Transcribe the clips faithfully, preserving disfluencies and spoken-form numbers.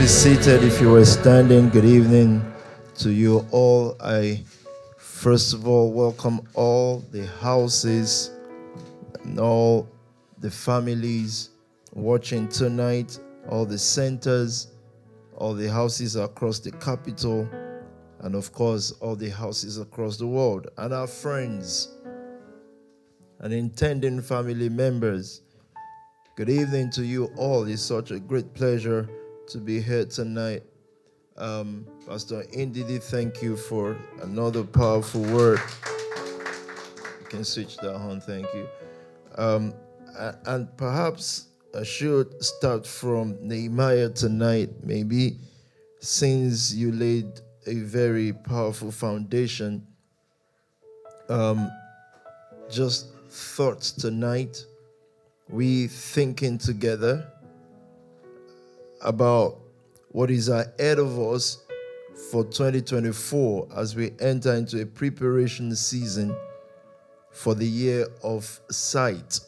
be seated. If you were standing, good evening to you all. I first of all welcome all the houses and all the families watching tonight, all the centers, all the houses across the capital, and of course all the houses across the world, and our friends and intending family members. Good evening to you all. It's such a great pleasure to be here tonight. Um, Pastor Ndidi, thank you for another powerful word. You can switch that on, thank you. Um, and perhaps I should start from Nehemiah tonight, maybe, since you laid a very powerful foundation. Um, just thoughts tonight, we thinking together about what is ahead of us for twenty twenty-four as we enter into a preparation season for the year of sight.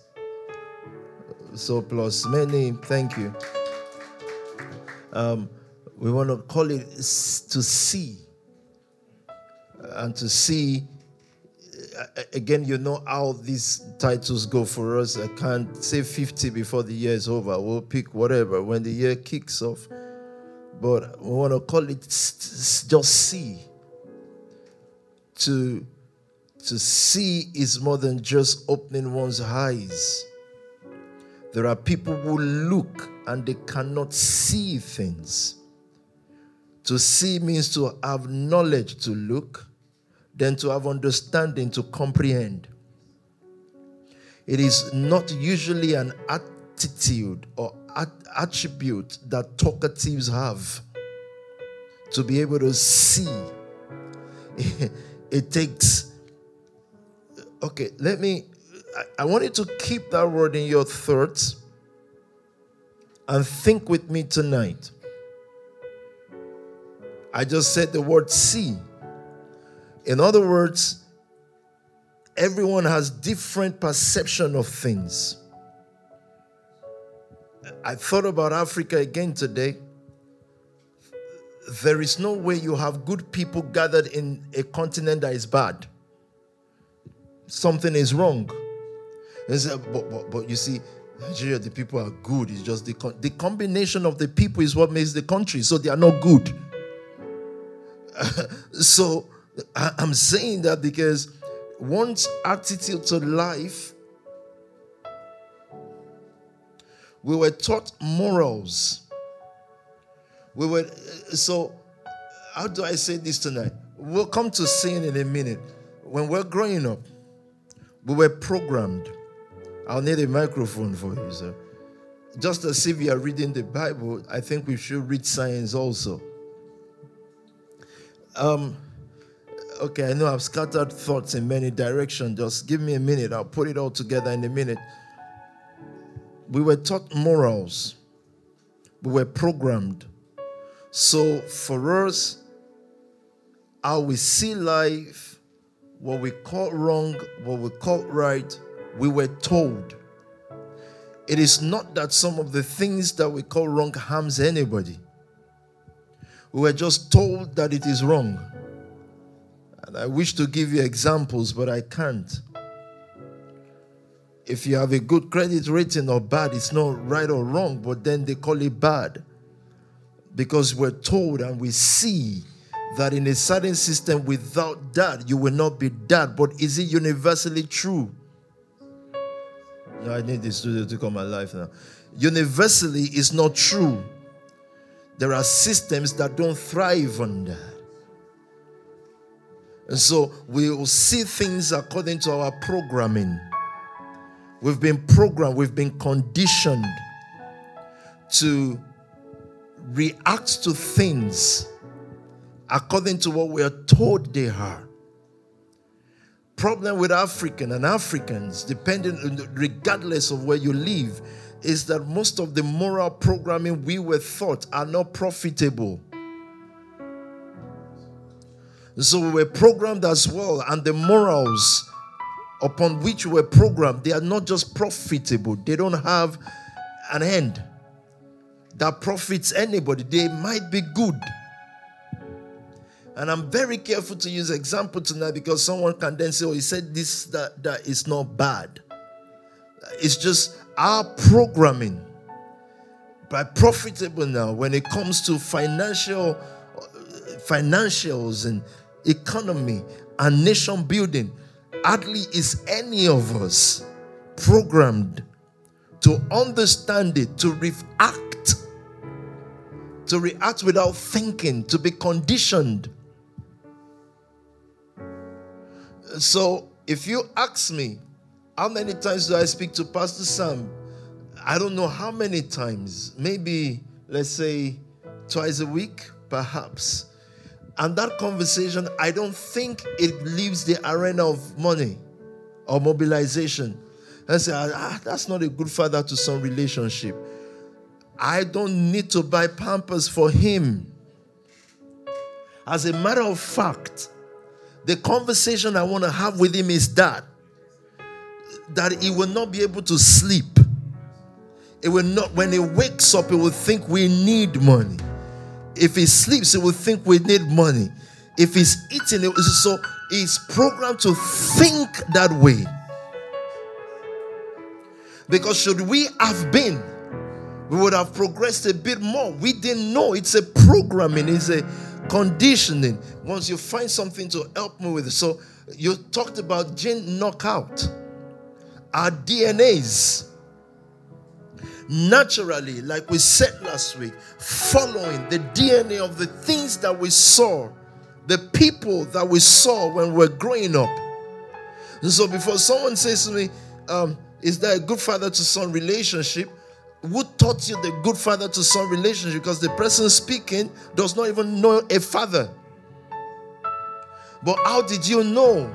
So plus many, thank you. Um, we want to call it to see. And to see, again, you know how these titles go for us. I can't say fifty before the year is over. We'll pick whatever when the year kicks off. But we want to call it just see. To, to see is more than just opening one's eyes. There are people who look and they cannot see things. To see means to have knowledge to look, then to have understanding to comprehend. It is not usually an attitude or at- attribute that talkatives have. To be able to see, it takes... Okay, let me... I want you to keep that word in your thoughts and think with me tonight. I just said the word see. In other words, everyone has different perception of things. I thought about Africa again today. There is no way you have good people gathered in a continent that is bad. Something is wrong. But, but, but you see, Nigeria, the people are good. It's just the, con- the combination of the people is what makes the country. So they are not good. So I- I'm saying that because one's attitude to life, we were taught morals. We were, so how do I say this tonight? We'll come to sin in a minute. When we're growing up, we were programmed. I'll need a microphone for you, sir. Just as if you are reading the Bible, I think we should read science also. Um, okay, I know I've scattered thoughts in many directions. Just give me a minute. I'll put it all together in a minute. We were taught morals. We were programmed. So for us, how we see life, what we call wrong, what we call right, we were told. It is not that some of the things that we call wrong harms anybody. We were just told that it is wrong. And I wish to give you examples, but I can't. If you have a good credit rating or bad, it's not right or wrong, but then they call it bad. Because we're told and we see that in a certain system, without that, you will not be that. But is it universally true? No, I need the studio to come alive now. Universally, it's not true. There are systems that don't thrive on that. And so we will see things according to our programming. We've been programmed, we've been conditioned to react to things according to what we are told they are. Problem with African and Africans, depending, regardless of where you live, is that most of the moral programming we were taught are not profitable. So we were programmed as well, and the morals upon which we were programmed, they are not just profitable. They don't have an end. that profits anybody, they might be good. And I'm very careful to use example tonight because someone can then say, oh, he said this, that, that is not bad. It's just our programming. By profitable now, when it comes to financial, financials and economy and nation building, hardly is any of us programmed to understand it, to react, to react without thinking, to be conditioned. So if you ask me, how many times do I speak to Pastor Sam? I don't know how many times. Maybe, let's say, twice a week, perhaps. And that conversation, I don't think it leaves the arena of money or mobilization. I say, ah, that's not a good father to son relationship. I don't need to buy Pampers for him. As a matter of fact, the conversation I want to have with him is that, that he will not be able to sleep. It will not. When he wakes up, he will think we need money. If he sleeps, he will think we need money. If he's eating, it, so he's programmed to think that way. Because should we have been, we would have progressed a bit more. We didn't know. It's a programming. It's a conditioning. Once you find something to help me with it. So you talked about gene knockout. Our D N As. Naturally, like we said last week, following the D N A of the things that we saw, the people that we saw when we were growing up. And so before someone says to me, um, is there a good father to son relationship? Who taught you the good father to son relationship? Because the person speaking does not even know a father. But how did you know?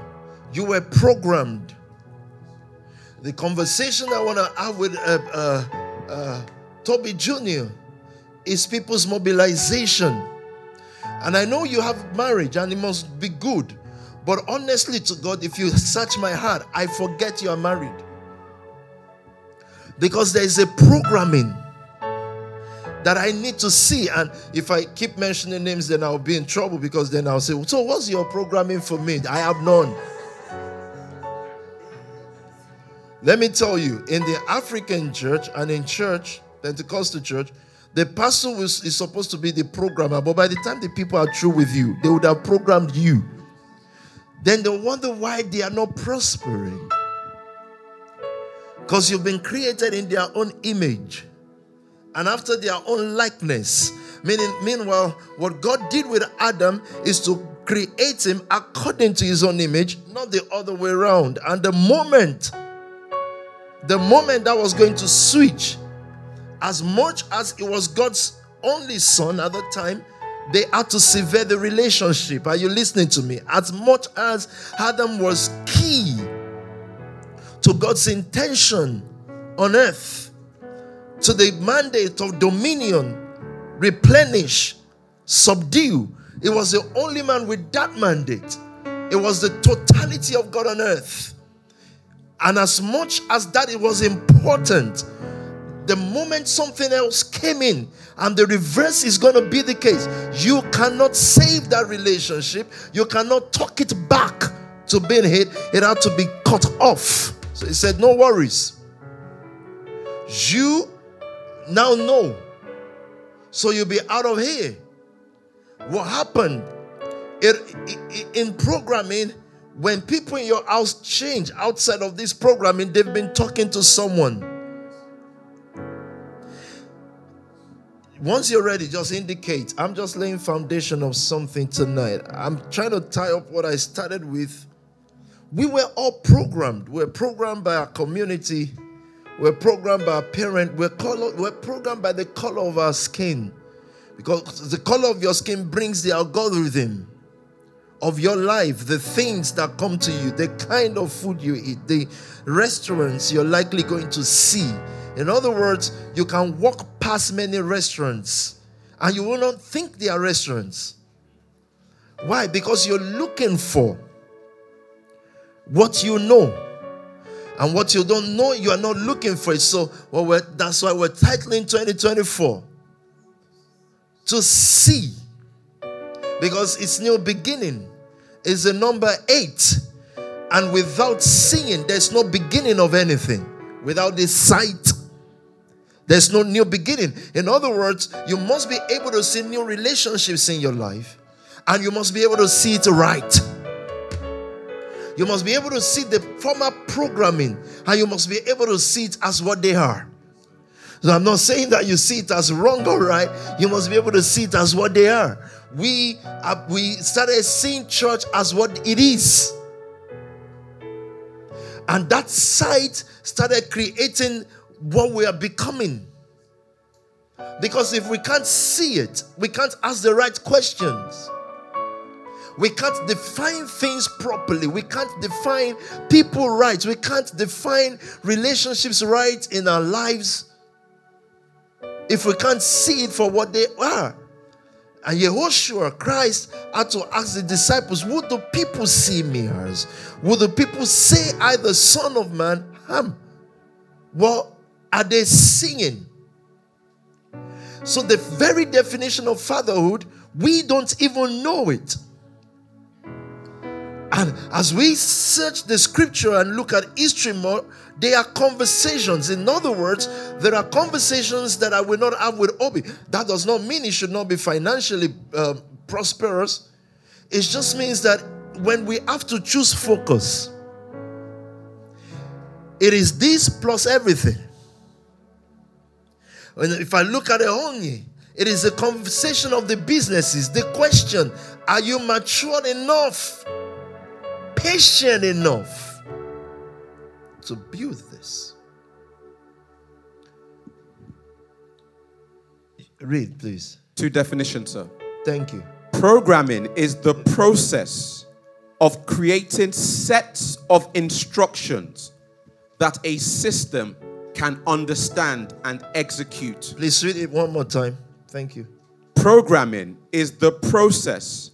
You were programmed. The conversation I want to have with uh, uh, uh, Tobi Junior is people's mobilization. And I know you have marriage and it must be good. But honestly to God, if you search my heart, I forget you are married. Because there is a programming that I need to see. And if I keep mentioning names, then I'll be in trouble because then I'll say, so what's your programming for me? I have none. Let me tell you, in the African church and in church, Pentecostal church, the pastor was, is supposed to be the programmer. But by the time the people are through with you, they would have programmed you. Then they wonder why they are not prospering. Because you've been created in their own image and after their own likeness. Meaning, meanwhile, what God did with Adam is to create him according to his own image, not the other way around. And the moment... The moment that was going to switch, as much as it was God's only son at the time, they had to sever the relationship. Are you listening to me? As much as Adam was key to God's intention on earth, to the mandate of dominion, replenish, subdue, it was the only man with that mandate. It was the totality of God on earth. And as much as that it was important, the moment something else came in, and the reverse is going to be the case, you cannot save that relationship. You cannot talk it back to being hit. It had to be cut off. So he said, no worries. You now know. So you'll be out of here. What happened? It, it, in programming, when people in your house change outside of this programming, they've been talking to someone. Once you're ready, just indicate. I'm just laying foundation of something tonight. I'm trying to tie up what I started with. We were all programmed. We were programmed by our community. We were programmed by our parent. We were, color, we were programmed by the color of our skin. Because the color of your skin brings the algorithm of your life, the things that come to you, the kind of food you eat, the restaurants you're likely going to see. In other words, you can walk past many restaurants and you will not think they are restaurants. Why? Because you're looking for what you know. And what you don't know, you are not looking for it. So well, we're, that's why we're titling twenty twenty-four to see, because it's new beginning. It's the number eight. And without seeing, there's no beginning of anything. Without the sight, there's no new beginning. In other words, you must be able to see new relationships in your life, and you must be able to see it right. You must be able to see the former programming, and you must be able to see it as what they are. So I'm not saying that you see it as wrong or right. You must be able to see it as what they are. We, uh, we started seeing church as what it is. And that sight started creating what we are becoming. Because if we can't see it, we can't ask the right questions. We can't define things properly. We can't define people right. We can't define relationships right in our lives if we can't see it for what they are. And Yehoshua, Christ, had to ask the disciples, "What do people see me as? What do people say I, the Son of Man, am? What are they seeing?" So the very definition of fatherhood, we don't even know it. And as we search the scripture and look at history more, they are conversations. In other words, there are conversations that I will not have with Obi. That does not mean he should not be financially uh, prosperous. It just means that when we have to choose focus, it is this plus everything. And if I look at it only, it is a conversation of the businesses. The question, are you mature enough, patient enough to build this? Read, please. Two definitions, sir. Thank you. Programming is the process of creating sets of instructions that a system can understand and execute. Please read it one more time. Thank you. Programming is the process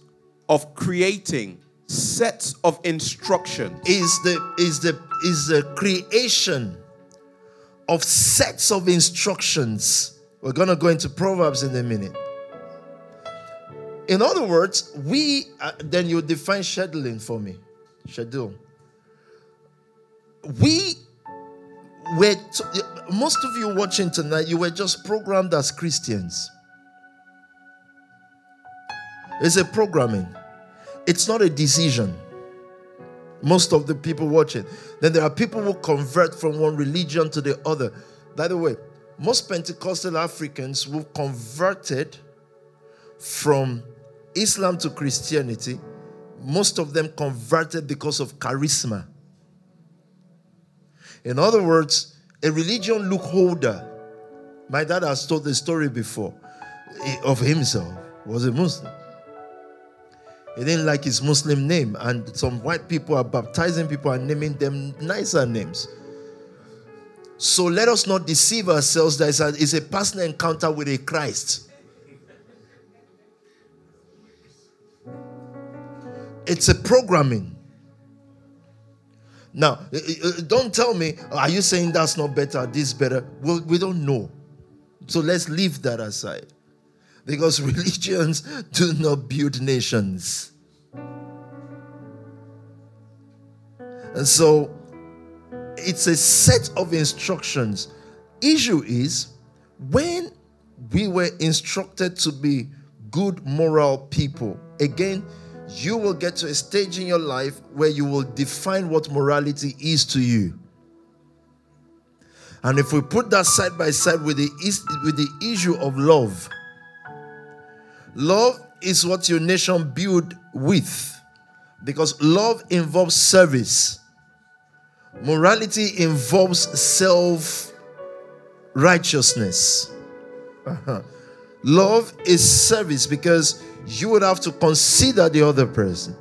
of creating sets of instructions. Is the is the is the creation of sets of instructions. We're going to go into Proverbs in a minute. In other words, we uh, then you define scheduling for me. Schedule. We were t- most of you watching tonight, you were just programmed as Christians. It's a programming. It's not a decision. Most of the people watching. Then there are people who convert from one religion to the other. By the way, most Pentecostal Africans who converted from Islam to Christianity, most of them converted because of charisma. In other words, a religion look holder. My dad has told the story before of himself. He was a Muslim. He didn't like his Muslim name, and some white people are baptizing people and naming them nicer names. So let us not deceive ourselves that it's a, it's a personal encounter with a Christ. It's a programming. Now, don't tell me, are you saying that's not better, this better? Well, we don't know. So let's leave that aside. Because religions do not build nations. And so, it's a set of instructions. Issue is, when we were instructed to be good moral people, again, you will get to a stage in your life where you will define what morality is to you. And if we put that side by side with the, with the issue of love, love is what your nation build with, because love involves service. Morality involves self-righteousness. Uh-huh. Love is service, because you would have to consider the other person.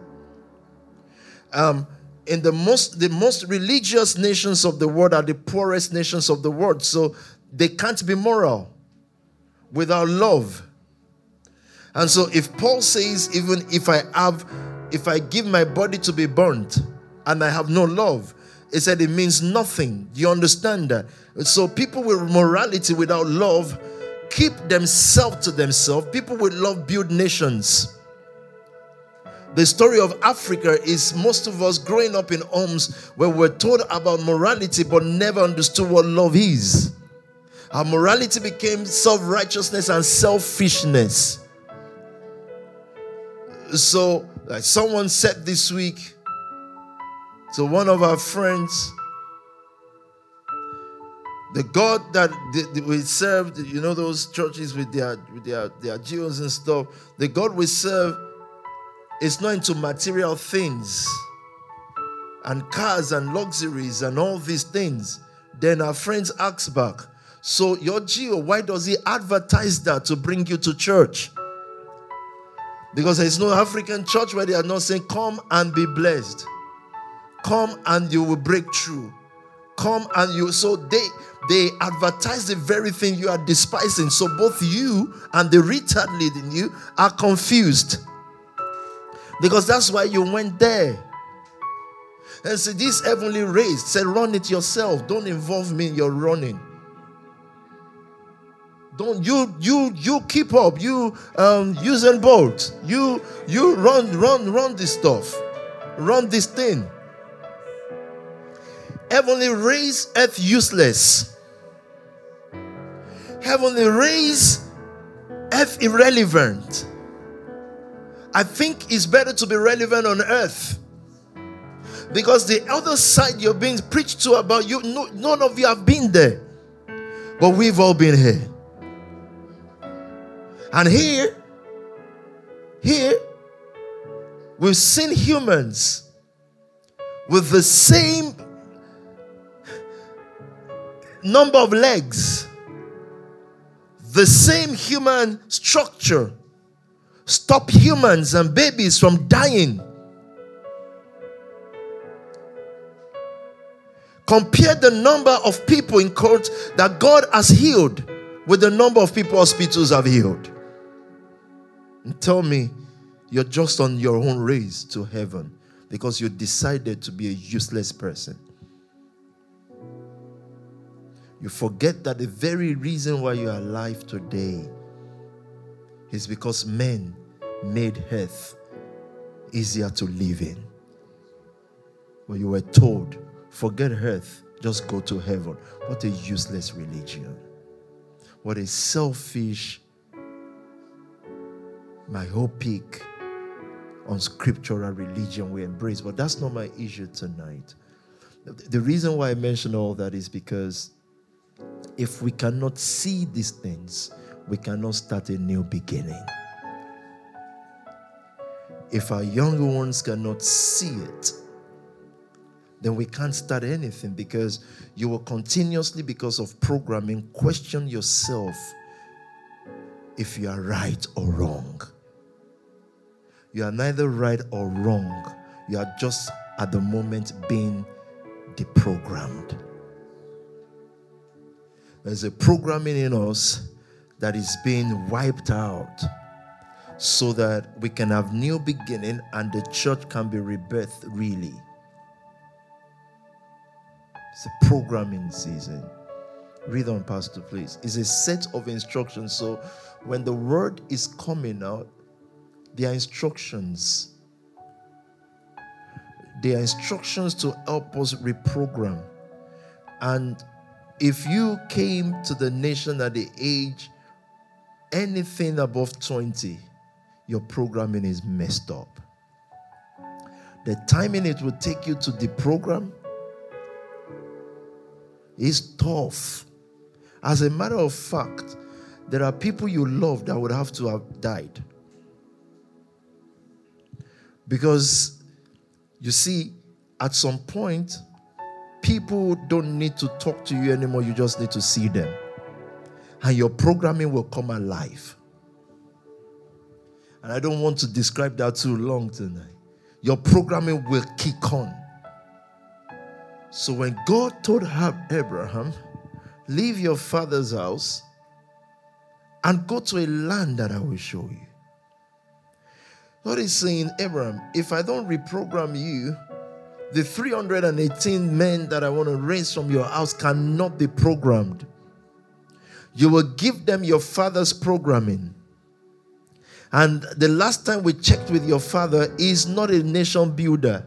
Um, in the most, the most religious nations of the world are the poorest nations of the world, so they can't be moral without love. And so if Paul says, even if I have, if I give my body to be burnt and I have no love, he said it means nothing. Do you understand that? So people with morality without love keep themselves to themselves, people with love build nations. The story of Africa is most of us growing up in homes where we're told about morality but never understood what love is. Our morality became self-righteousness and selfishness. So, like someone said this week to one of our friends, the God that we serve, you know those churches with their with their, their geos and stuff, the God we serve is not into material things and cars and luxuries and all these things. Then our friends ask back, so your geo, why does he advertise that to bring you to church? Because there is no African church where they are not saying, come and be blessed. Come and you will break through. Come and you... So they they advertise the very thing you are despising. So both you and the retard leading you are confused. Because that's why you went there. And see, this heavenly race said, run it yourself. Don't involve me in your running. Don't you you you keep up? You um, use and bolt. You you run run run this stuff, run this thing. Heavenly race, earth useless. Heavenly race, earth irrelevant. I think it's better to be relevant on earth, because the other side you're being preached to about you, no, none of you have been there, but we've all been here. And here, here, we've seen humans with the same number of legs, the same human structure, stop humans and babies from dying. Compare the number of people in court that God has healed with the number of people hospitals have healed. And tell me, you're just on your own race to heaven because you decided to be a useless person. You forget that the very reason why you are alive today is because men made earth easier to live in. When you were told, forget earth, just go to heaven. What a useless religion. What a selfish, myopic, unscriptural religion we embrace. But that's not my issue tonight. The reason why I mention all that is because if we cannot see these things, we cannot start a new beginning. If our young ones cannot see it, then we can't start anything, because you will continuously, because of programming, question yourself if you are right or wrong. You are neither right or wrong. You are just at the moment being deprogrammed. There's a programming in us that is being wiped out so that we can have new beginning and the church can be rebirthed really. It's a programming season. Read on, Pastor, please. It's a set of instructions. So when the word is coming out, there are instructions. There are instructions to help us reprogram. And if you came to the nation at the age, anything above twenty, your programming is messed up. The timing it will take you to deprogram is tough. As a matter of fact, there are people you love that would have to have died. Because, you see, at some point, people don't need to talk to you anymore. You just need to see them. And your programming will come alive. And I don't want to describe that too long tonight. Your programming will kick on. So when God told Abraham, leave your father's house and go to a land that I will show you, God is saying, Abraham, if I don't reprogram you, the three hundred eighteen men that I want to raise from your house cannot be programmed. You will give them your father's programming. And the last time we checked with your father, he's not a nation builder.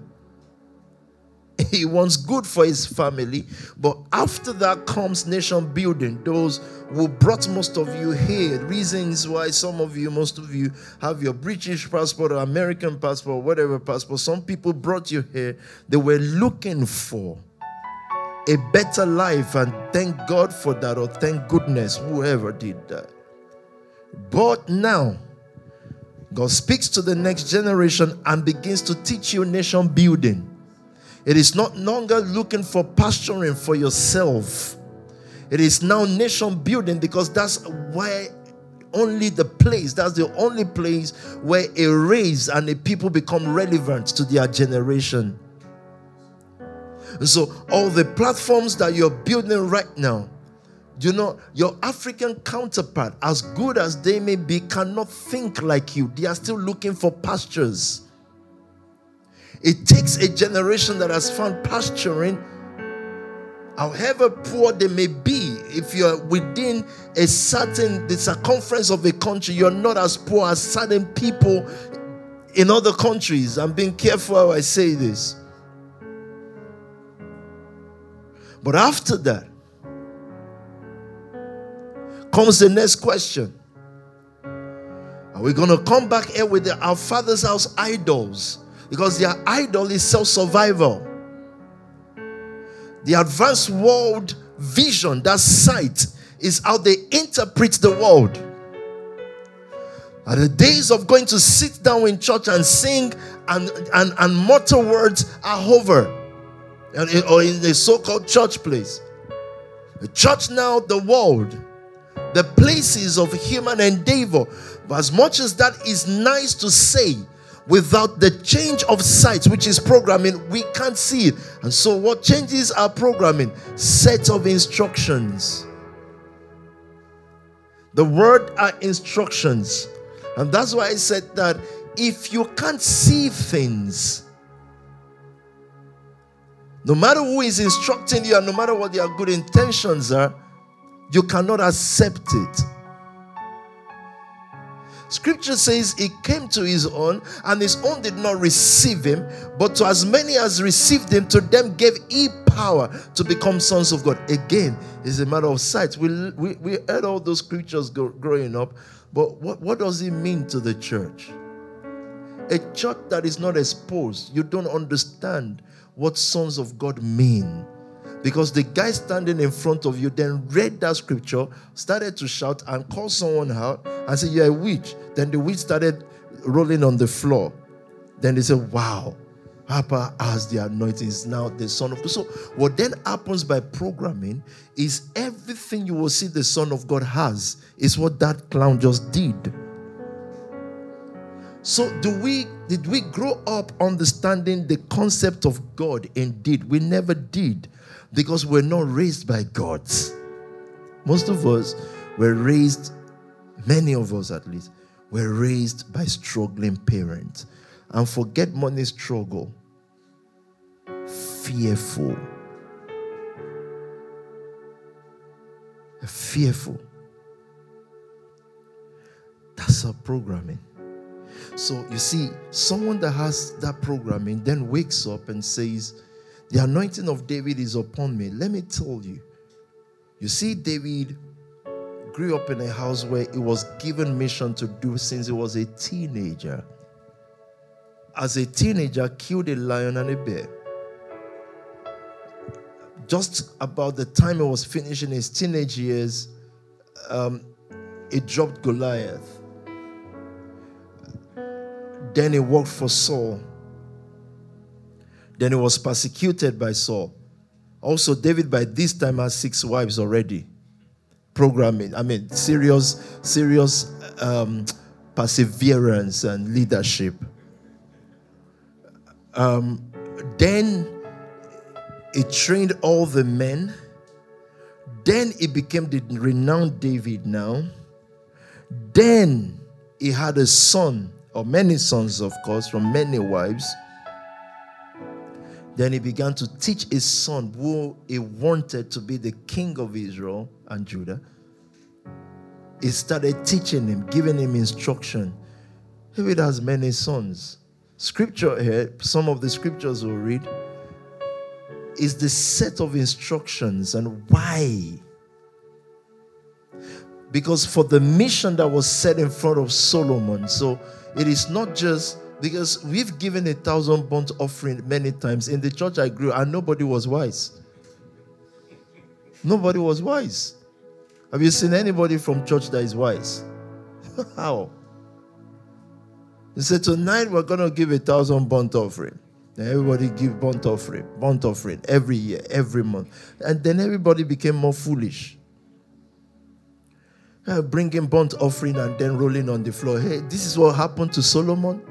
He wants good for his family, but after that comes nation building. Those who brought most of you here, reasons why some of you, most of you have your British passport or American passport, whatever passport. Some people brought you here. They were looking for a better life, and thank God for that, or thank goodness, whoever did that. But now, God speaks to the next generation and begins to teach you nation building. It is not longer looking for pasturing for yourself. It is now nation building, because that's where only the place, that's the only place where a race and a people become relevant to their generation. So all the platforms that you're building right now, you know, your African counterpart, as good as they may be, cannot think like you. They are still looking for pastures. It takes a generation that has found pasturing, however poor they may be. If you're within a certain, the circumference of a country, you're not as poor as certain people in other countries. I'm being careful how I say this. But after that comes the next question. Are we going to come back here with the, our father's house idols? Because their idol is self-survival. The advanced world vision, that sight, is how they interpret the world. At the days of going to sit down in church and sing and, and, and mortal words are over. Or in the so-called church place. The church now, the world, the places of human endeavor. But as much as that is nice to say, without the change of sight, which is programming, we can't see it. And so what changes our programming? Set of instructions. The word are instructions. And that's why I said that if you can't see things, no matter who is instructing you and no matter what their good intentions are, you cannot accept it. Scripture says he came to his own, and his own did not receive him, but to as many as received him, to them gave he power to become sons of God. Again, it's a matter of sight. We, we, we heard all those scriptures go, growing up, but what, what does it mean to the church? A church that is not exposed, you don't understand what sons of God mean. Because the guy standing in front of you then read that scripture, started to shout and call someone out and say, you're a witch. Then the witch started rolling on the floor. Then they said, wow, Papa has the anointing, is now the Son of God. So what then happens by programming is everything you will see the Son of God has is what that clown just did. So do we, did we grow up understanding the concept of God? Indeed, we never did, because we're not raised by gods. Most of us were raised, many of us at least, were raised by struggling parents. And forget money struggle. Fearful. Fearful. That's our programming. So you see, someone that has that programming then wakes up and says, the anointing of David is upon me. Let me tell you. You see, David grew up in a house where he was given mission to do since he was a teenager. As a teenager, killed a lion and a bear. Just about the time he was finishing his teenage years, um, he dropped Goliath. Then he worked for Saul. Then he was persecuted by Saul. Also, David by this time has six wives already. Programming. I mean, serious, serious um, perseverance and leadership. Um, then he trained all the men. Then he became the renowned David now. Then he had a son, or many sons, of course, from many wives. Then he began to teach his son, who he wanted to be the king of Israel and Judah, He started teaching him, giving him instruction. David has many sons. Scripture here, some of the scriptures we'll read, is the set of instructions and why. Because for the mission that was set in front of Solomon, so it is not just, because we've given a thousand burnt offering many times. In the church I grew, and nobody was wise. Nobody was wise. Have you seen anybody from church that is wise? How? He said, tonight we're going to give a thousand burnt offering. And everybody give burnt offering, burnt offering, every year, every month. And then everybody became more foolish. Uh, bringing burnt offering and then rolling on the floor. Hey, this is what happened to Solomon?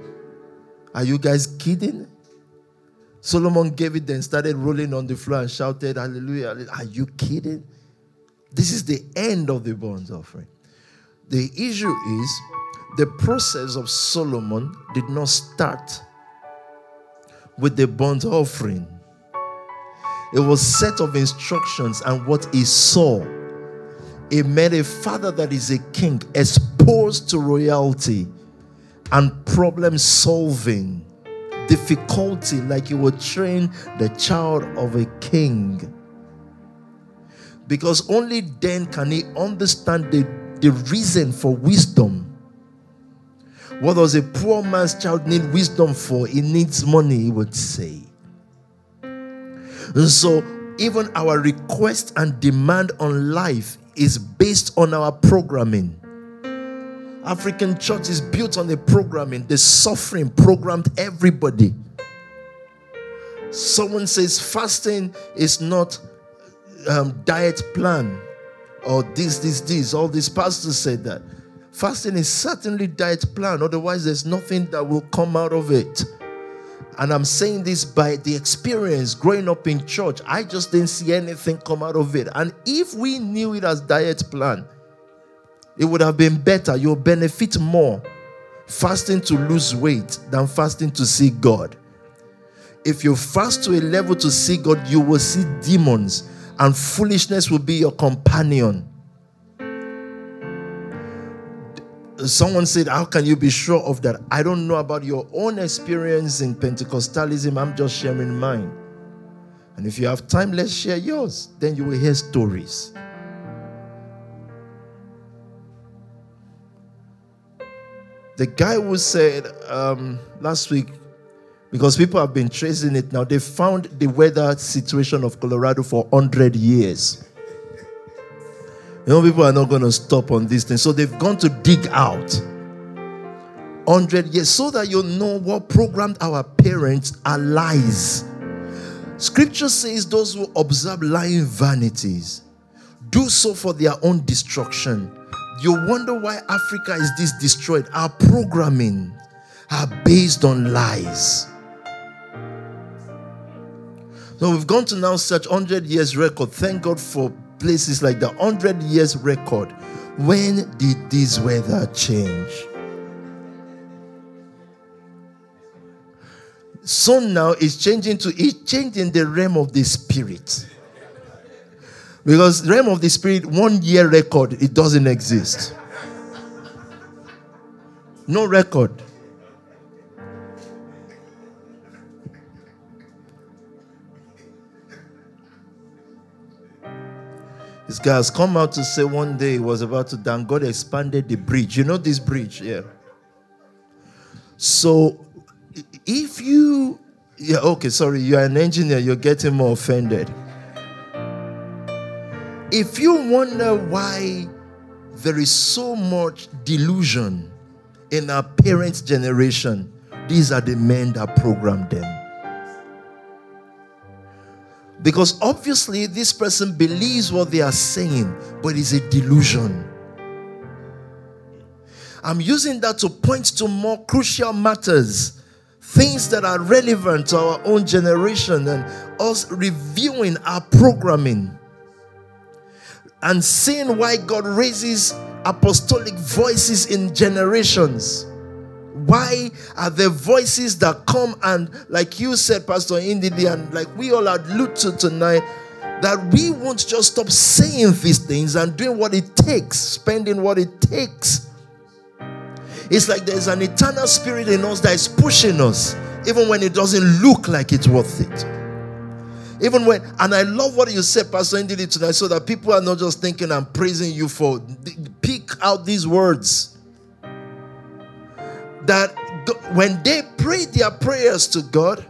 Are you guys kidding? Solomon gave it, then started rolling on the floor and shouted, hallelujah. Are you kidding? This is the end of the burnt offering. The issue is, the process of Solomon did not start with the burnt offering. It was a set of instructions and what he saw. It made a father that is a king exposed to royalty and problem solving, difficulty, like you would train the child of a king. Because only then can he understand the, the reason for wisdom. What does a poor man's child need wisdom for? He needs money, he would say. And so, even our request and demand on life is based on our programming. African church is built on the programming. The suffering programmed everybody. Someone says fasting is not um, diet plan or this, this, this. All these pastors said that. Fasting is certainly diet plan. Otherwise, there's nothing that will come out of it. And I'm saying this by the experience growing up in church. I just didn't see anything come out of it. And if we knew it as diet plan, it would have been better. You'll benefit more fasting to lose weight than fasting to see God. If you fast to a level to see God, you will see demons, and foolishness will be your companion. Someone said, how can you be sure of that? I don't know about your own experience in Pentecostalism. I'm just sharing mine. And if you have time, let's share yours. Then you will hear stories. The guy who said um, last week, because people have been tracing it now, they found the weather situation of Colorado for one hundred years. You know, people are not going to stop on this thing. So they've gone to dig out one hundred years so that you know what programmed our parents are lies. Scripture says those who observe lying vanities do so for their own destruction. You wonder why Africa is this destroyed. Our programming are based on lies. So we've gone to now search one hundred years record. Thank God for places like the one hundred years record. When did this weather change? So now it's changing to, it's changing the realm of the spirit. Because realm of the spirit, one year record, it doesn't exist. No record. This guy has come out to say one day he was about to die, and God expanded the bridge. You know this bridge, yeah. So, if you, yeah, okay, sorry, you are an engineer, you're getting more offended. If you wonder why there is so much delusion in our parents' generation, these are the men that programmed them. Because obviously this person believes what they are saying, but it's a delusion. I'm using that to point to more crucial matters, things that are relevant to our own generation, and us reviewing our programming and seeing why God raises apostolic voices in generations. Why are there voices that come and, like you said, Pastor Ndidi, and like we all allude to tonight, that we won't just stop saying these things and doing what it takes, spending what it takes. It's like there's an eternal spirit in us that is pushing us, even when it doesn't look like it's worth it. Even when, and I love what you said, Pastor Ndidi, tonight, so that people are not just thinking I'm praising you for. Pick out these words. That when they prayed their prayers to God,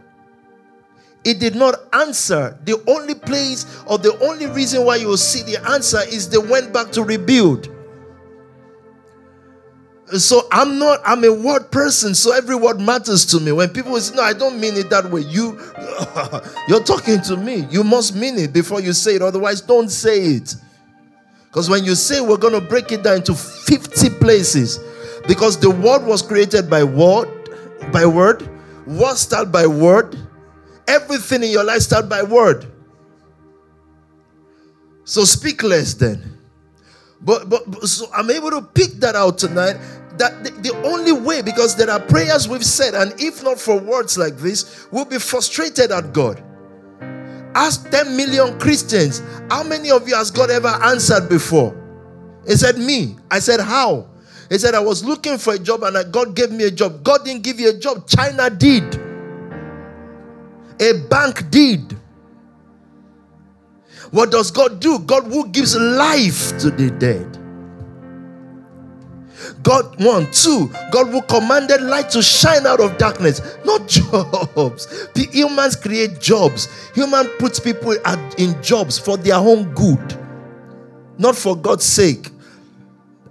it did not answer. The only place or the only reason why you will see the answer is they went back to rebuild. So I'm not, I'm a word person, so every word matters to me. When people say, no, I don't mean it that way. You, you're talking to me. You must mean it before you say it. Otherwise, don't say it. Because when you say, we're going to break it down into fifty places. Because the word was created by word, by word. Word started by word. Everything in your life starts by word. So speak less then. But, but, but so I'm able to pick that out tonight. That the, the only way, because there are prayers we've said, and if not for words like this, we'll be frustrated at God. Ask ten million Christians, how many of you has God ever answered before? He said, me. I said, how? He said, I was looking for a job and God gave me a job. God didn't give you a job. China did. A bank did. What does God do? God who gives life to the dead. God, one, two, God who commanded light to shine out of darkness. Not jobs. The humans create jobs. Human puts people in jobs for their own good. Not for God's sake.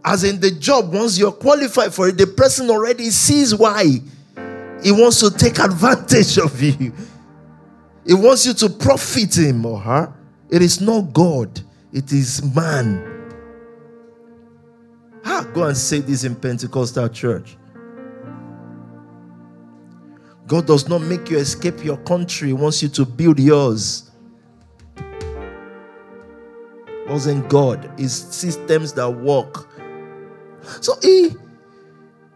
As in the job, once you're qualified for it, the person already sees why. He wants to take advantage of you. He wants you to profit him or her. It is not God. It is man. Ah, go and say this in Pentecostal church. God does not make you escape your country. He wants you to build yours. It wasn't God. It's systems that work. So he,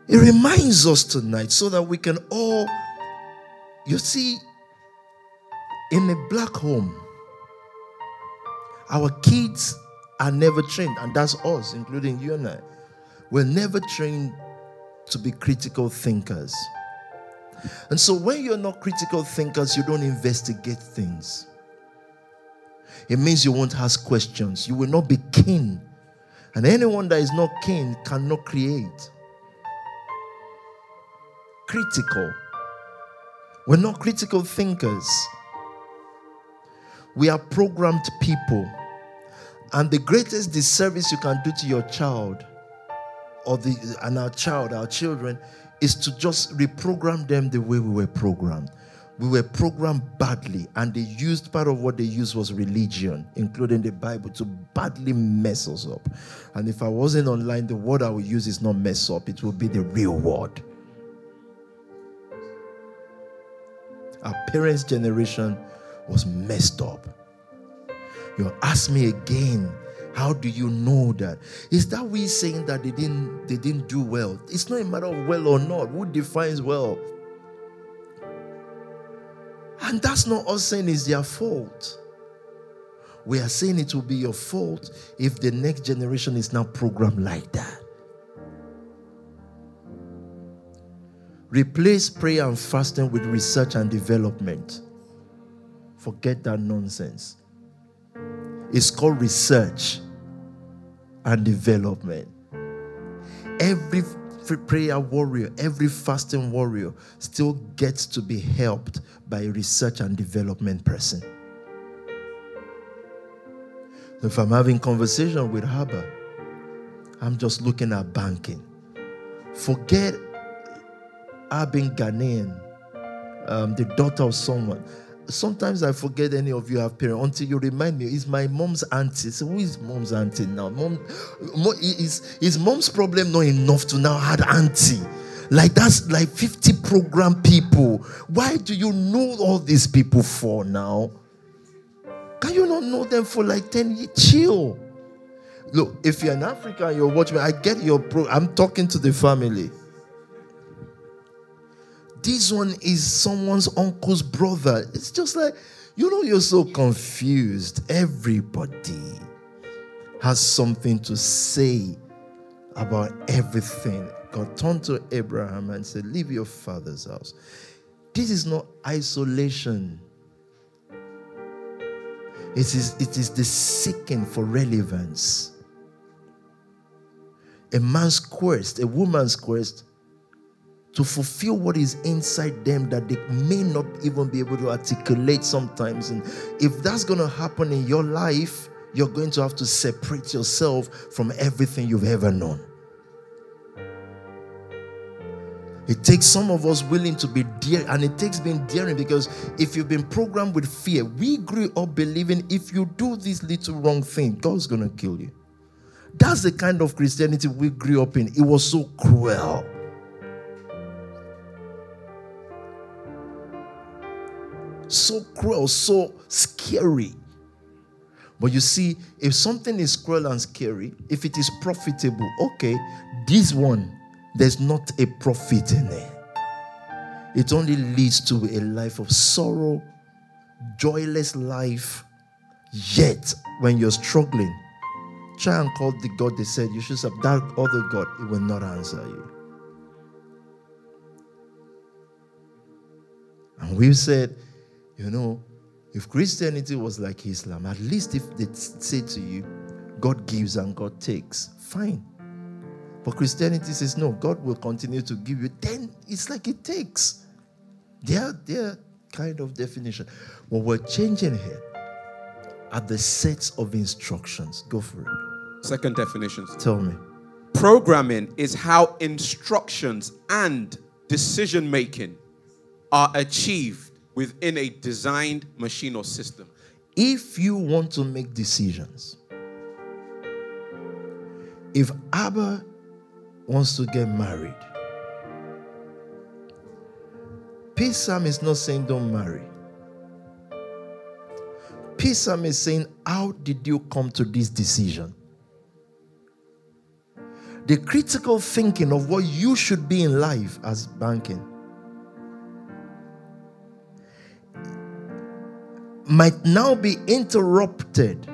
he reminds us tonight so that we can all, you see, in a black home, our kids are never trained, and that's us, including you and I. We're never trained to be critical thinkers. And so when you're not critical thinkers, you don't investigate things. It means you won't ask questions. You will not be keen. And anyone that is not keen cannot create. Critical. We're not critical thinkers. We are programmed people. And the greatest disservice you can do to your child or the and our child, our children, is to just reprogram them the way we were programmed. We were programmed badly, and they used part of what they used was religion, including the Bible, to badly mess us up. And if I wasn't online, the word I would use is not mess up. It will be the real word. Our parents' generation was messed up. You ask me again, how do you know that? Is that we saying that they didn't they didn't do well? It's not a matter of well or not. Who defines well? And that's not us saying it's their fault. We are saying it will be your fault if the next generation is now programmed like that. Replace prayer and fasting with research and development. Forget that nonsense. It's called research and development. Every prayer warrior, every fasting warrior still gets to be helped by a research and development person. If I'm having conversation with Abba, I'm just looking at banking. Forget I've been Ghanaian, um, the daughter of someone. Sometimes I forget any of you have parents until you remind me. It's my mom's auntie. So who is mom's auntie now? Mom, mom is, is mom's problem not enough to now add auntie? Like that's like fifty program people. Why do you know all these people for now? Can you not know them for like ten years? Chill. Look, if you're an African, you're watching me. I get your pro. I'm talking to the family. This one is someone's uncle's brother. It's just like You know, you're so confused. Everybody has something to say about everything. God turned to Abraham and said, leave your father's house. This is not isolation. It is, it is the seeking for relevance. A man's quest, a woman's quest, to fulfill what is inside them that they may not even be able to articulate sometimes. And if that's going to happen in your life, you're going to have to separate yourself from everything you've ever known. It takes some of us willing to be daring, and it takes being daring, because if you've been programmed with fear, we grew up believing if you do this little wrong thing, God's going to kill you. That's the kind of Christianity we grew up in. It was so cruel. So cruel, so scary. But you see, if something is cruel and scary, if it is profitable, okay, this one, there's not a profit in it. It only leads to a life of sorrow, joyless life. Yet, when you're struggling, try and call the God they said you should serve, that other God, it will not answer you. And we've said, you know, if Christianity was like Islam, at least if they say to you, God gives and God takes, fine. But Christianity says, no, God will continue to give you. Then it's like it takes. Their, their kind of definition. What we're changing here are the sets of instructions. Go for it. Second definition. Tell me. Programming is how instructions and decision-making are achieved within a designed machine or system. If you want to make decisions, if Abba wants to get married, Pastor Sam is not saying don't marry. Pastor Sam is saying, how did you come to this decision? The critical thinking of what you should be in life as banking might now be interrupted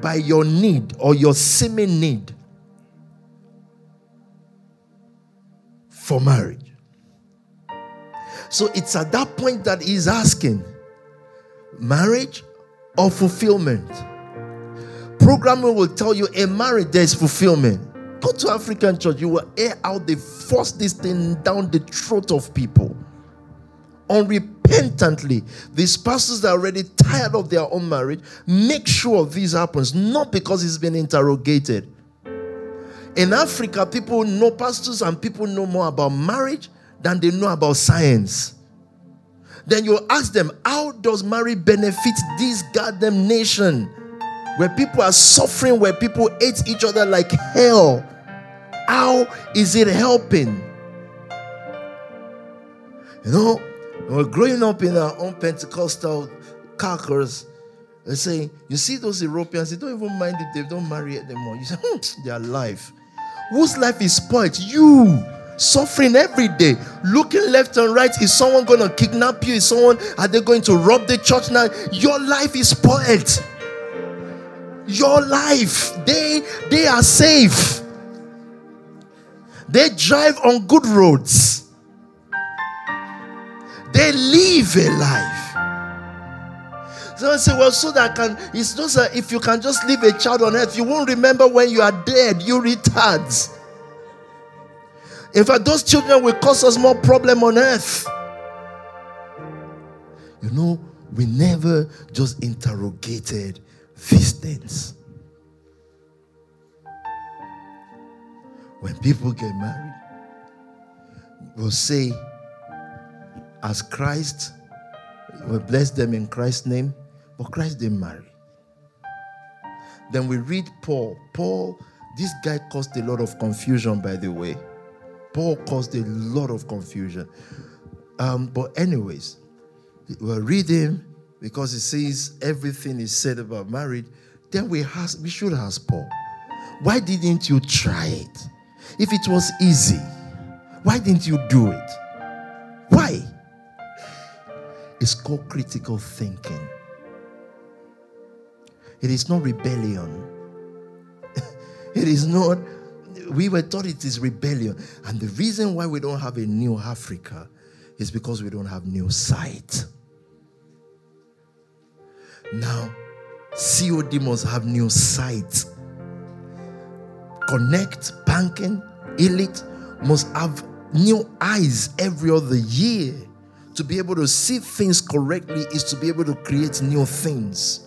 by your need or your seeming need for marriage. So it's at that point that he's asking, marriage or fulfillment? Programming will tell you a marriage, there's fulfillment. Go to African church, you will air out, they force this thing down the throat of people. Unrepentantly, these pastors that are already tired of their own marriage, make sure this happens, not because it's been interrogated. In Africa, people know pastors and people know more about marriage than they know about science. Then you ask them, how does marriage benefit this goddamn nation where people are suffering, where people hate each other like hell? How is it helping? You know, we're growing up in our own Pentecostal cockers. They say, you see those Europeans, they don't even mind if they don't marry anymore. You say, hmm, their life. Whose life is spoiled? You. Suffering every day. Looking left and right. Is someone going to kidnap you? Is someone, are they going to rob the church now? Your life is spoiled. Your life. They, they are safe. They drive on good roads. They live a life. So I say, well, so that can, it's just a, if you can just leave a child on earth, you won't remember when you are dead, you retards. In fact, those children will cause us more problem on earth. You know, we never just interrogated these things. When people get married, we'll say, as Christ, we bless them in Christ's name, but Christ didn't marry. Then we read Paul. Paul, this guy caused a lot of confusion, by the way. Paul caused a lot of confusion. Um, but anyways, we'll read him because it says everything is said about marriage. Then we, ask, we should ask Paul, why didn't you try it? If it was easy, why didn't you do it? Why? It's called critical thinking. It is not rebellion. It is not, we were taught it is rebellion. And the reason why we don't have a new Africa is because we don't have new sight. Now, C O D must have new sight. Connect, banking, elite must have new eyes every other year. To be able to see things correctly is to be able to create new things.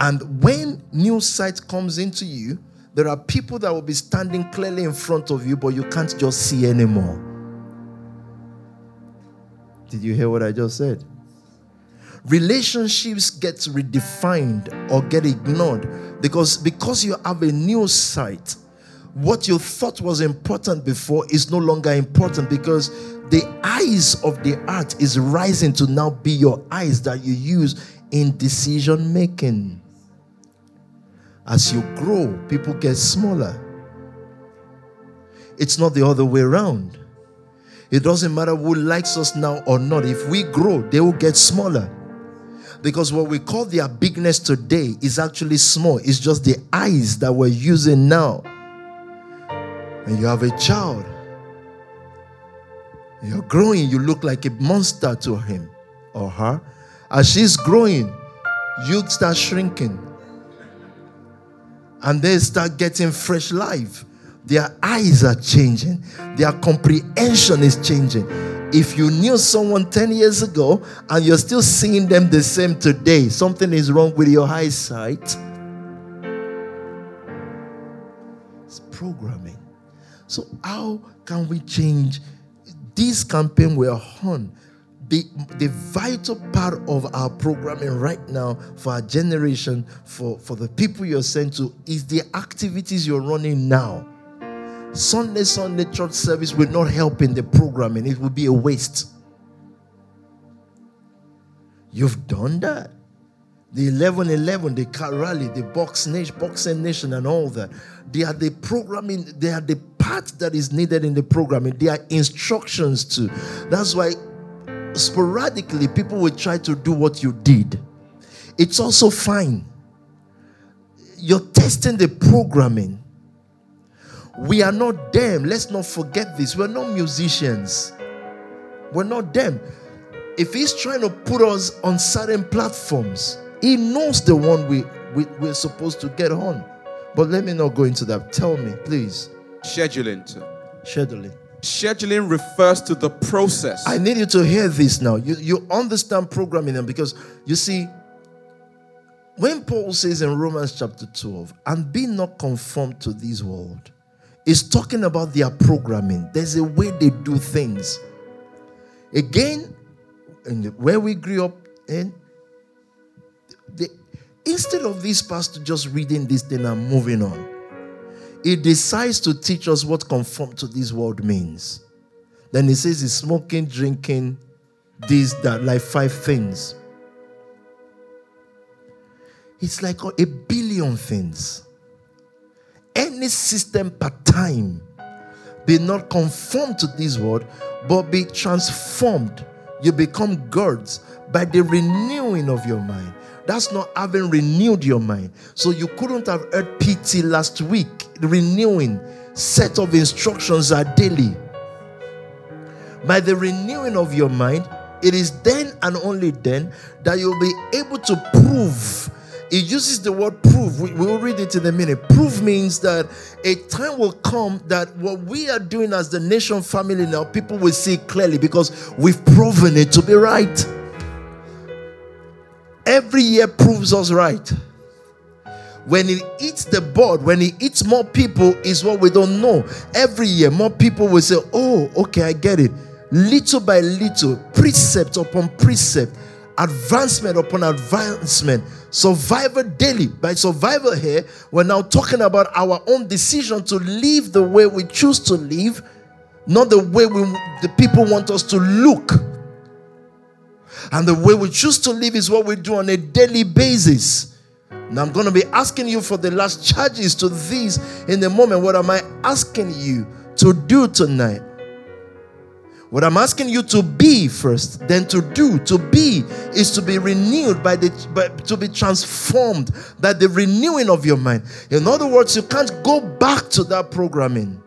And when new sight comes into you, there are people that will be standing clearly in front of you, but you can't just see anymore. Did you hear what I just said? Relationships get redefined or get ignored because, because you have a new sight. What you thought was important before is no longer important because the eyes of the heart is rising to now be your eyes that you use in decision making. As you grow, people get smaller. It's not the other way around. It doesn't matter who likes us now or not. If we grow, they will get smaller. Because what we call their bigness today is actually small. It's just the eyes that we're using now. And you have a child. You're growing. You look like a monster to him or her. As she's growing, you start shrinking. And they start getting fresh life. Their eyes are changing. Their comprehension is changing. If you knew someone ten years ago and you're still seeing them the same today, something is wrong with your eyesight. It's programming. So how can we change this campaign we are on? The, the vital part of our programming right now for our generation, for, for the people you're sent to, is the activities you're running now. Sunday, Sunday church service will not help in the programming. It will be a waste. You've done that. The eleven eleven, the car rally, the box nation, boxing nation and all that. They are the programming, they are the part that is needed in the programming. They are instructions too. That's why sporadically people will try to do what you did. It's also fine. You're testing the programming. We are not them. Let's not forget this. We're not musicians. We're not them. If he's trying to put us on certain platforms, he knows the one we, we, we're supposed to get on. But let me not go into that. Tell me, please. Scheduling. Scheduling. Scheduling refers to the process. I need you to hear this now. You, you understand programming them because, you see, when Paul says in Romans chapter twelve, and be not conformed to this world, is talking about their programming. There's a way they do things. Again, in the, where we grew up in, the, instead of this pastor just reading this thing and moving on, he decides to teach us what conform to this world means. Then he says he's smoking, drinking, this, that, like five things. It's like a billion things. Any system per time, be not conformed to this world, but be transformed. You become gods by the renewing of your mind. That's not having renewed your mind. So you couldn't have heard P T last week. Renewing, set of instructions are daily. By the renewing of your mind, it is then and only then that you'll be able to prove. It uses the word prove. We will read it in a minute. Prove means that a time will come that what we are doing as the nation family now, people will see clearly because we've proven it to be right. Every year proves us right. When it hits the board, when it hits more people, is what we don't know. Every year, more people will say, oh, okay, I get it. Little by little, precept upon precept, advancement upon advancement, survival daily. By survival here, we're now talking about our own decision to live the way we choose to live, not the way we, the people want us to look. And the way we choose to live is what we do on a daily basis. Now I'm going to be asking you for the last charges to these in a moment. What am I asking you to do tonight? What I'm asking you to be first, then to do. To be is to be renewed, by the by, to be transformed by the renewing of your mind. In other words, you can't go back to that programming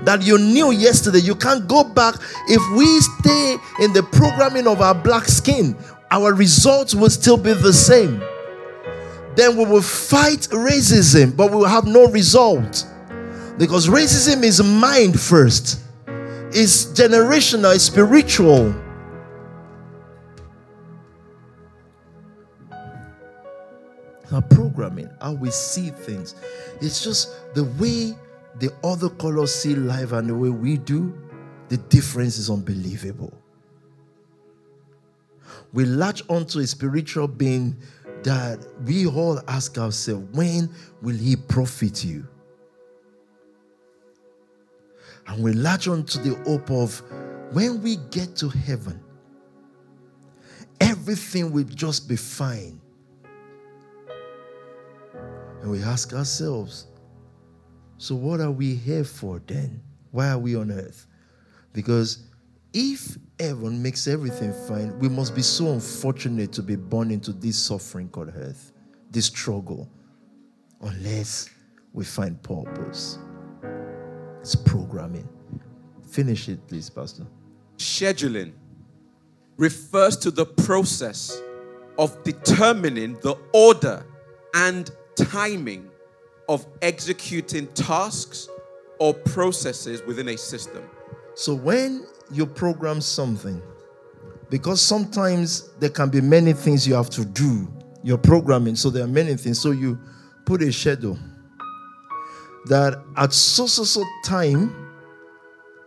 that you knew yesterday. You can't go back. If we stay in the programming of our black skin, our results will still be the same. Then we will fight racism, but we will have no result. Because racism is mind first. It's generational, it's spiritual. Our programming, how we see things. It's just the way the other colors see life and the way we do, the difference is unbelievable. We latch onto a spiritual being that we all ask ourselves, when will he profit you? And we latch on to the hope of when we get to heaven, everything will just be fine. And we ask ourselves, so what are we here for then? Why are we on earth? Because if heaven makes everything fine, we must be so unfortunate to be born into this suffering called earth, this struggle, unless we find purpose. It's programming. Finish it, please, Pastor. Scheduling refers to the process of determining the order and timing of executing tasks or processes within a system. So when you program something, because sometimes there can be many things you have to do. You're programming, so there are many things. So you put a schedule that at so, so, so time,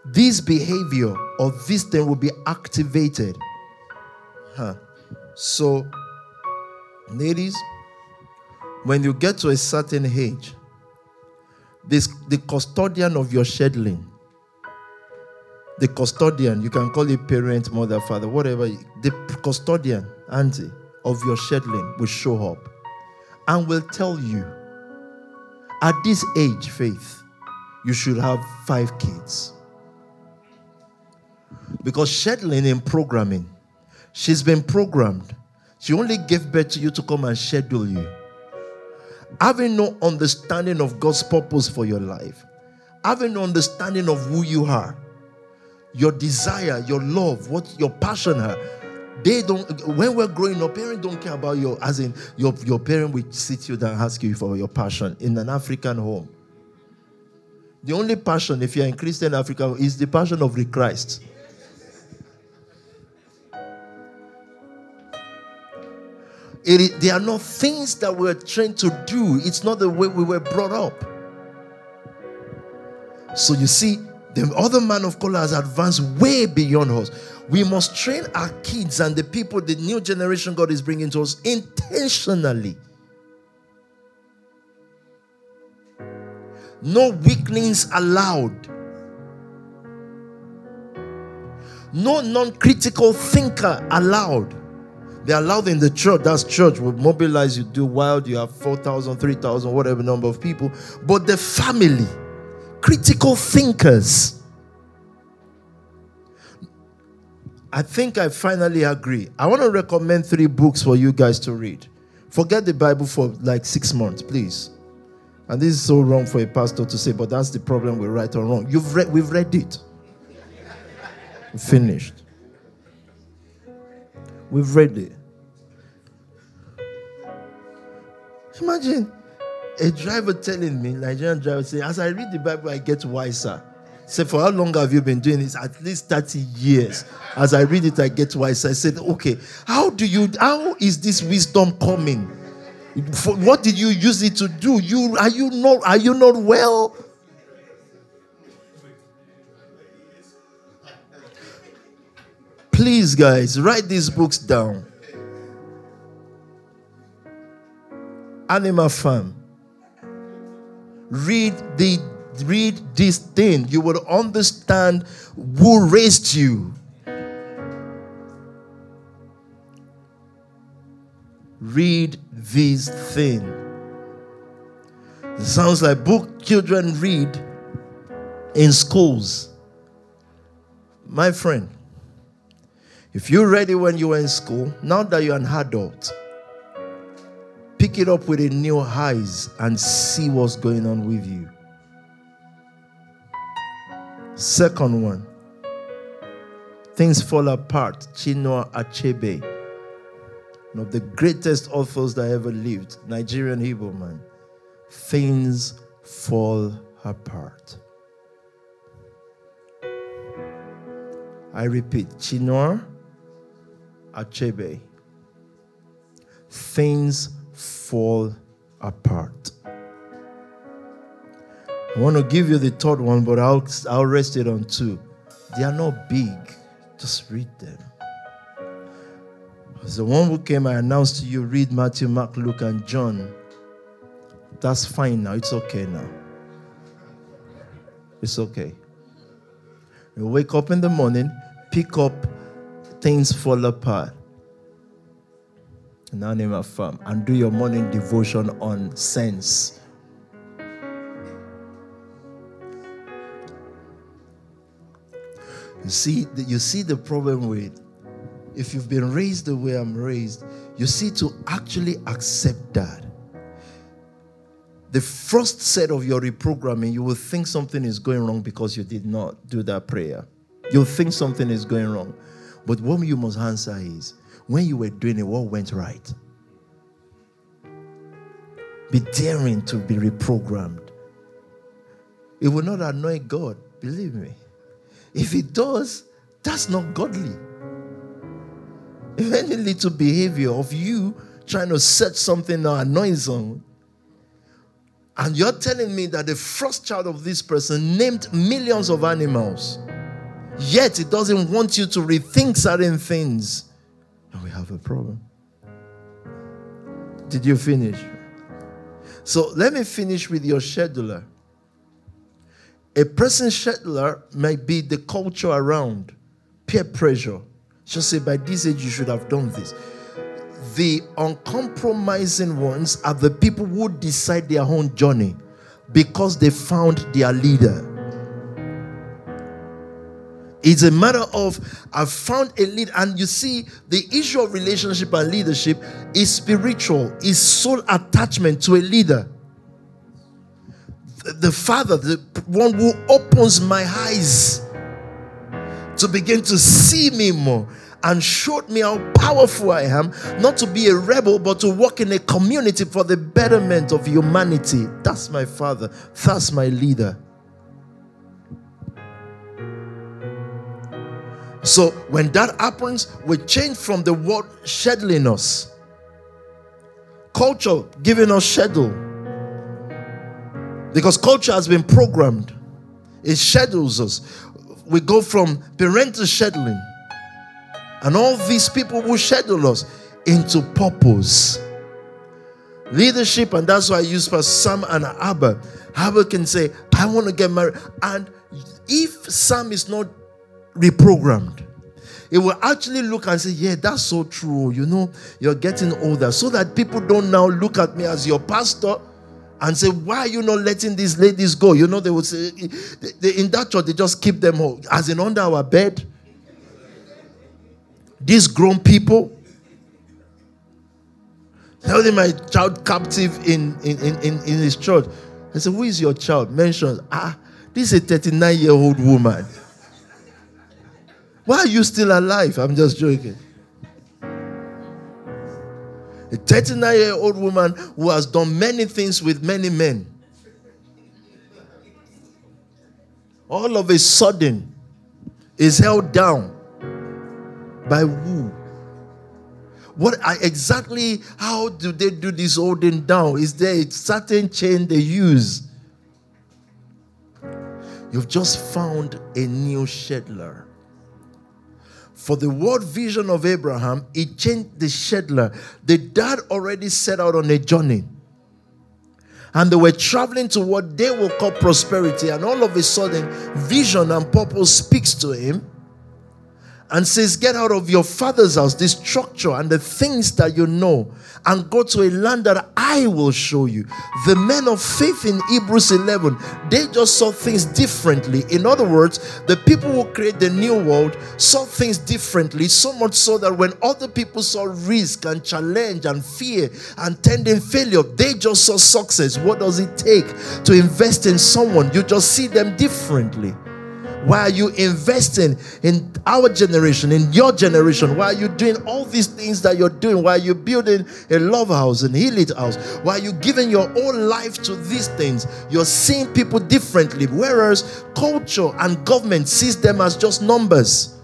this behavior or this thing will be activated. Huh. So, ladies, when you get to a certain age, this the custodian of your scheduling, the custodian, you can call it parent, mother, father, whatever, the custodian, auntie, of your scheduling will show up and will tell you, at this age, Faith, you should have five kids. Because scheduling in programming, she's been programmed. She only gave birth to you to come and schedule you. Having no understanding of God's purpose for your life, having no understanding of who you are, your desire, your love, what your passion are. They don't. When we're growing up, parents don't care about your, as in your, your parent will sit you down and ask you for your passion in an African home. The only passion, if you're in Christian Africa, is the passion of the Christ. It is, they are not things that we're trained to do. It's not the way we were brought up. So you see, the other man of color has advanced way beyond us. We must train our kids and the people, the new generation God is bringing to us, intentionally. No weaklings allowed. No non-critical thinker allowed. They are allowed in the church. That's church. We mobilize you, do wild. You have four thousand, three thousand, whatever number of people. But the family, critical thinkers. I think I finally agree. I want to recommend three books for you guys to read. Forget the Bible for like six months, please. And this is so wrong for a pastor to say, but that's the problem with right or wrong. You've read, we've read it. Finished. We've read it. Imagine a driver telling me, Nigerian driver saying, as I read the Bible, I get wiser. Said, for how long have you been doing this? At least thirty years. As I read it, I get wise. I said, okay, how do you, how is this wisdom coming? For, what did you use it to do? You are you not are you not well? Please, guys, write these books down. Animal Farm. Read the Read this thing, you will understand who raised you. Read this thing. It sounds like book children read in schools. My friend, if you read it when you were in school, now that you're an adult, pick it up with a new eyes and see what's going on with you. Second one, Things Fall Apart, Chinua Achebe, one of the greatest authors that ever lived, Nigerian Hebrew man. Things Fall Apart. I repeat, Chinua Achebe. Things Fall Apart. I want to give you the third one, but I'll, I'll rest it on two. They are not big. Just read them. As the one who came, I announced to you, read Matthew, Mark, Luke, and John. That's fine now. It's okay now. It's okay. You wake up in the morning, pick up Things Fall Apart, an Animal Farm, and do your morning devotion on sense. You see, you see the problem with, if you've been raised the way I'm raised, you see, to actually accept that, the first set of your reprogramming, you will think something is going wrong because you did not do that prayer. You'll think something is going wrong. But what you must answer is, when you were doing it, what went right? Be daring to be reprogrammed. It will not annoy God, believe me. If it does, that's not godly. If any little behavior of you trying to set something that annoys him, and you're telling me that the first child of this person named millions of animals, yet it doesn't want you to rethink certain things, and we have a problem. Did you finish? So let me finish with your scheduler. A person's scheduler might be the culture around, peer pressure. Just say, by this age, you should have done this. The uncompromising ones are the people who decide their own journey because they found their leader. It's a matter of, I found a leader. And you see, the issue of relationship and leadership is spiritual, is soul attachment to a leader. The Father, the one who opens my eyes to begin to see me more, and showed me how powerful I am, not to be a rebel, but to work in a community for the betterment of humanity. That's my Father. That's my leader. So when that happens, we change from the word scheduling us. Culture giving us schedule. Because culture has been programmed. It schedules us. We go from parental scheduling and all these people will schedule us into purpose. Leadership, and that's why I use Pastor Sam and Abba. Abba can say, I want to get married. And if Sam is not reprogrammed, it will actually look and say, yeah, that's so true. You know, you're getting older. So that people don't now look at me as your pastor and say, why are you not letting these ladies go? You know, they would say, they, they, in that church, they just keep them all, as in under our bed. These grown people, holding my child captive in, in, in, in, in his church. I said, who is your child? Mentioned, ah, this is a thirty-nine-year-old woman. Why are you still alive? I'm just joking. A thirty-nine-year-old woman who has done many things with many men. All of a sudden is held down. By who? What are, exactly how do they do this holding down? Is there a certain chain they use? You've just found a new scheduler. For the world vision of Abraham, he changed the scheduler. The dad already set out on a journey. And they were traveling to what they will call prosperity. And all of a sudden, vision and purpose speaks to him. and says, get out of your father's house, this structure and the things that you know, and go to a land that I will show you. The men of faith in Hebrews eleven, they just saw things differently. In other words, the people who create the new world saw things differently, so much so that when other people saw risk and challenge and fear and tending failure, they just saw success. What does it take to invest in someone? You just see them differently. Why are you investing in our generation, in your generation? Why are you doing all these things that you're doing? Why are you building a love house and heal it house? Why are you giving your own life to these things? You're seeing people differently, whereas culture and government sees them as just numbers.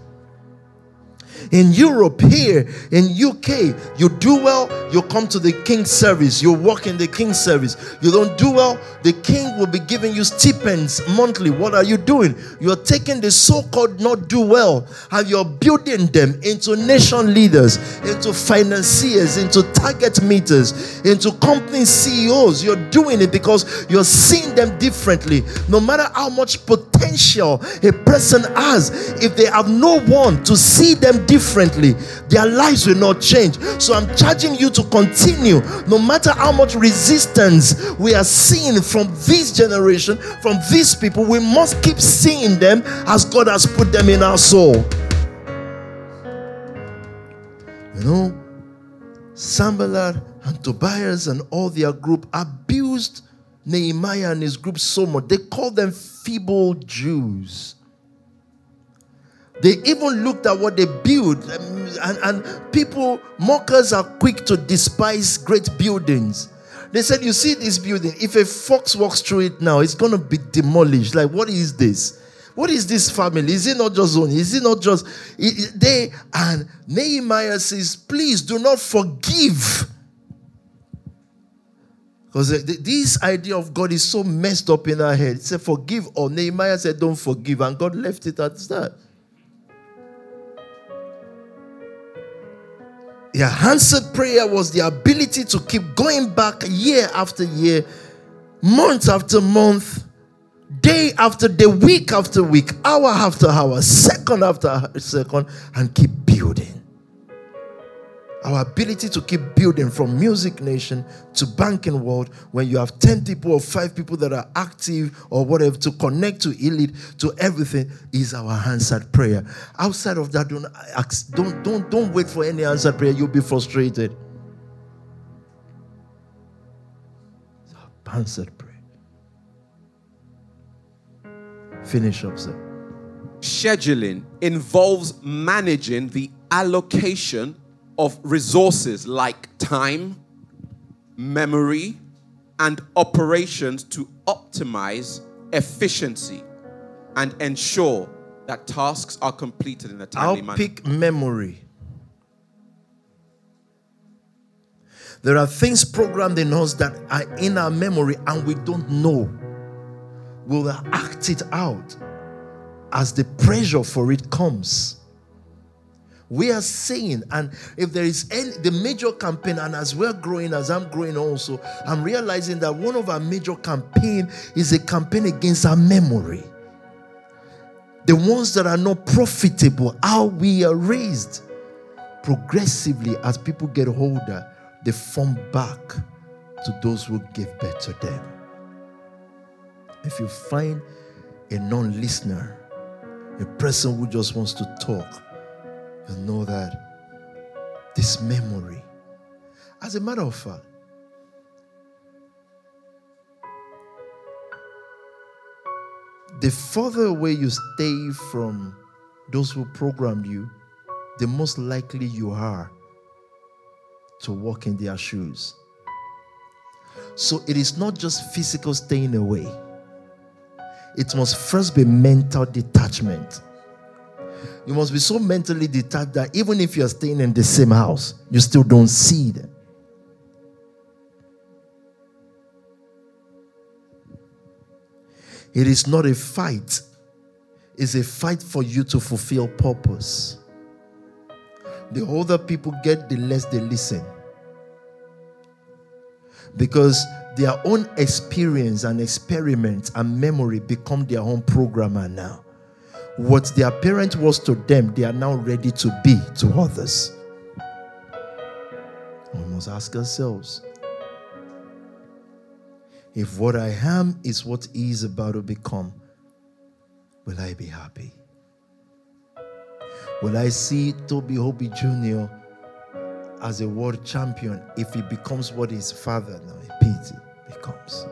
In Europe, here in U K, you do well, you come to the king's service, you work in the king's service. You don't do well, the king will be giving you stipends monthly. What are you doing? You're taking the so-called not do well and you're building them into nation leaders, into financiers, into target meters, into company C E Os. You're doing it because you're seeing them differently. No matter how much potential a person has, if they have no one to see them differently, differently, their lives will not change. So I'm charging you to continue, no matter how much resistance we are seeing from this generation, from these people, we must keep seeing them as God has put them in our soul. You know, Sanballat and Tobias and all their group abused Nehemiah and his group so much. They called them feeble Jews. They even looked at what they built, and, and people, mockers are quick to despise great buildings. They said, you see this building, if a fox walks through it now, it's going to be demolished. Like, what is this? What is this family? Is it not just one? Is it not just... It, it, they and Nehemiah says, please do not forgive. Because this idea of God is so messed up in our head. It said, forgive, or Nehemiah said, don't forgive. And God left it at that. Their answered prayer was the ability to keep going back year after year, month after month, day after day, week after week, hour after hour, second after second, and keep building. Our ability to keep building, from Music Nation to banking world, when you have ten people or five people that are active or whatever, to connect to elite, to everything, is our answered prayer. Outside of that, don't ask, don't, don't, don't wait for any answered prayer. You'll be frustrated. It's our answered prayer. Finish up, sir. Scheduling involves managing the allocation of resources like time, memory, and operations to optimize efficiency and ensure that tasks are completed in a timely manner. I'll pick memory. There are things programmed in us that are in our memory and we don't know. We'll act it out as the pressure for it comes. We are saying, and if there is any, the major campaign, and as we're growing, as I'm growing also, I'm realizing that one of our major campaign is a campaign against our memory. The ones that are not profitable, how we are raised. Progressively, as people get older, they form back to those who give birth to them. If you find a non-listener, a person who just wants to talk, you'll know that this memory, as a matter of fact, the further away you stay from those who programmed you, the most likely you are to walk in their shoes. So it is not just physical staying away. It must first be mental detachment. You must be so mentally detached that even if you are staying in the same house, you still don't see them. It is not a fight. It's a fight for you to fulfill purpose. The older people get, the less they listen. Because their own experience and experiments and memory become their own programmer now. What their parent was to them, they are now ready to be to others. We must ask ourselves, if what I am is what he is about to become, will I be happy? Will I see Tobi Obi Junior as a world champion if he becomes what his father now, Pete, becomes?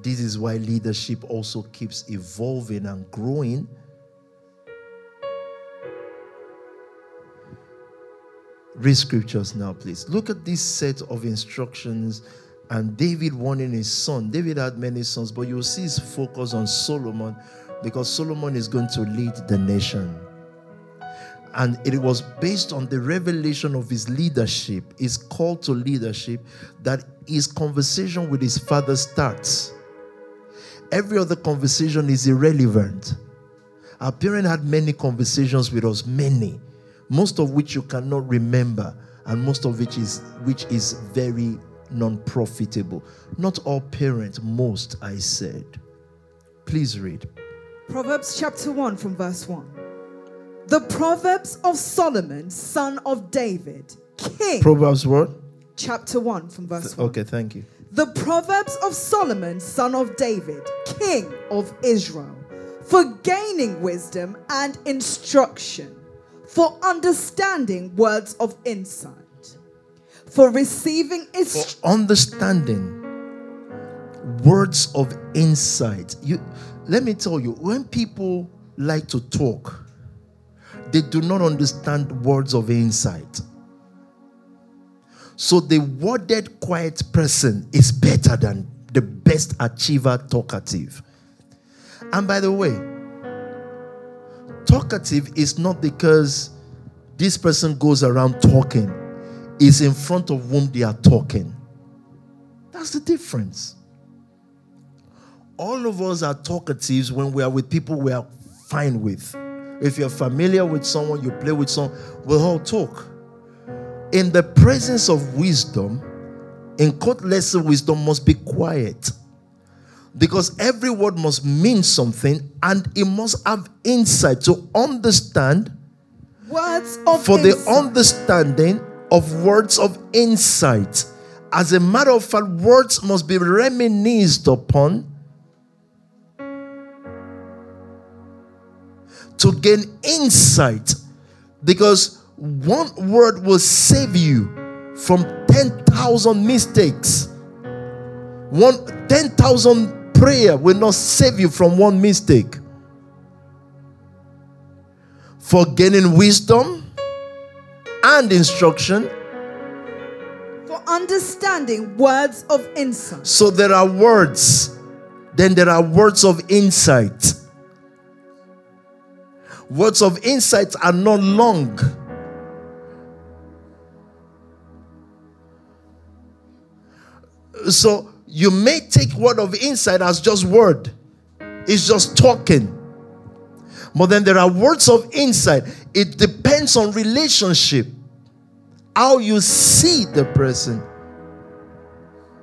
This is why leadership also keeps evolving and growing. Read scriptures now, please. Look at this set of instructions and David warning his son. David had many sons, but you'll see his focus on Solomon, because Solomon is going to lead the nation. And it was based on the revelation of his leadership, his call to leadership, that his conversation with his father starts. Every other conversation is irrelevant. Our parent had many conversations with us, many. Most of which you cannot remember, and most of which is which is very non-profitable. Not all parents, most, I said. Please read. Proverbs chapter one from verse one. The Proverbs of Solomon, son of David, king. Proverbs what? Chapter one from verse one. Okay, thank you. The Proverbs of Solomon, son of David, king of Israel, for gaining wisdom and instruction, for understanding words of insight, for receiving is for understanding words of insight. You, let me tell you, when people like to talk, they do not understand words of insight. So the worded, quiet person is better than the best achiever, talkative. And by the way, talkative is not because this person goes around talking. It's in front of whom they are talking. That's the difference. All of us are talkatives when we are with people we are fine with. If you're familiar with someone, you play with someone, we'll all talk. In the presence of wisdom, in court lesson, wisdom must be quiet. Because every word must mean something, and it must have insight to understand words of for insight. The understanding of words of insight. As a matter of fact, words must be reminisced upon to gain insight, because one word will save you from ten thousand mistakes. One ten thousand prayer will not save you from one mistake. For gaining wisdom and instruction. For understanding words of insight. So there are words. Then there are words of insight. Words of insight are not long. So you may take word of insight as just word. It's just talking. But then there are words of insight. It depends on relationship. How you see the person.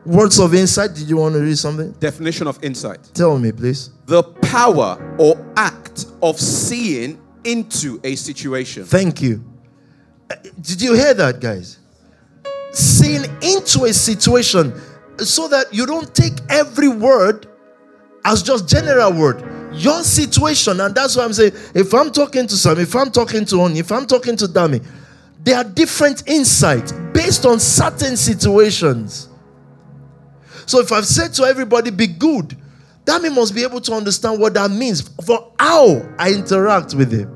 Words of insight. Did you want to read something? Definition of insight. Tell me, please. The power or act of seeing into a situation. Thank you. Did you hear that, guys? Seeing into a situation. So that you don't take every word as just general word. Your situation, and that's why I'm saying, if I'm talking to Sam, if I'm talking to Oni, if I'm talking to Dami, there are different insights based on certain situations. So if I've said to everybody, be good, Dami must be able to understand what that means for how I interact with him.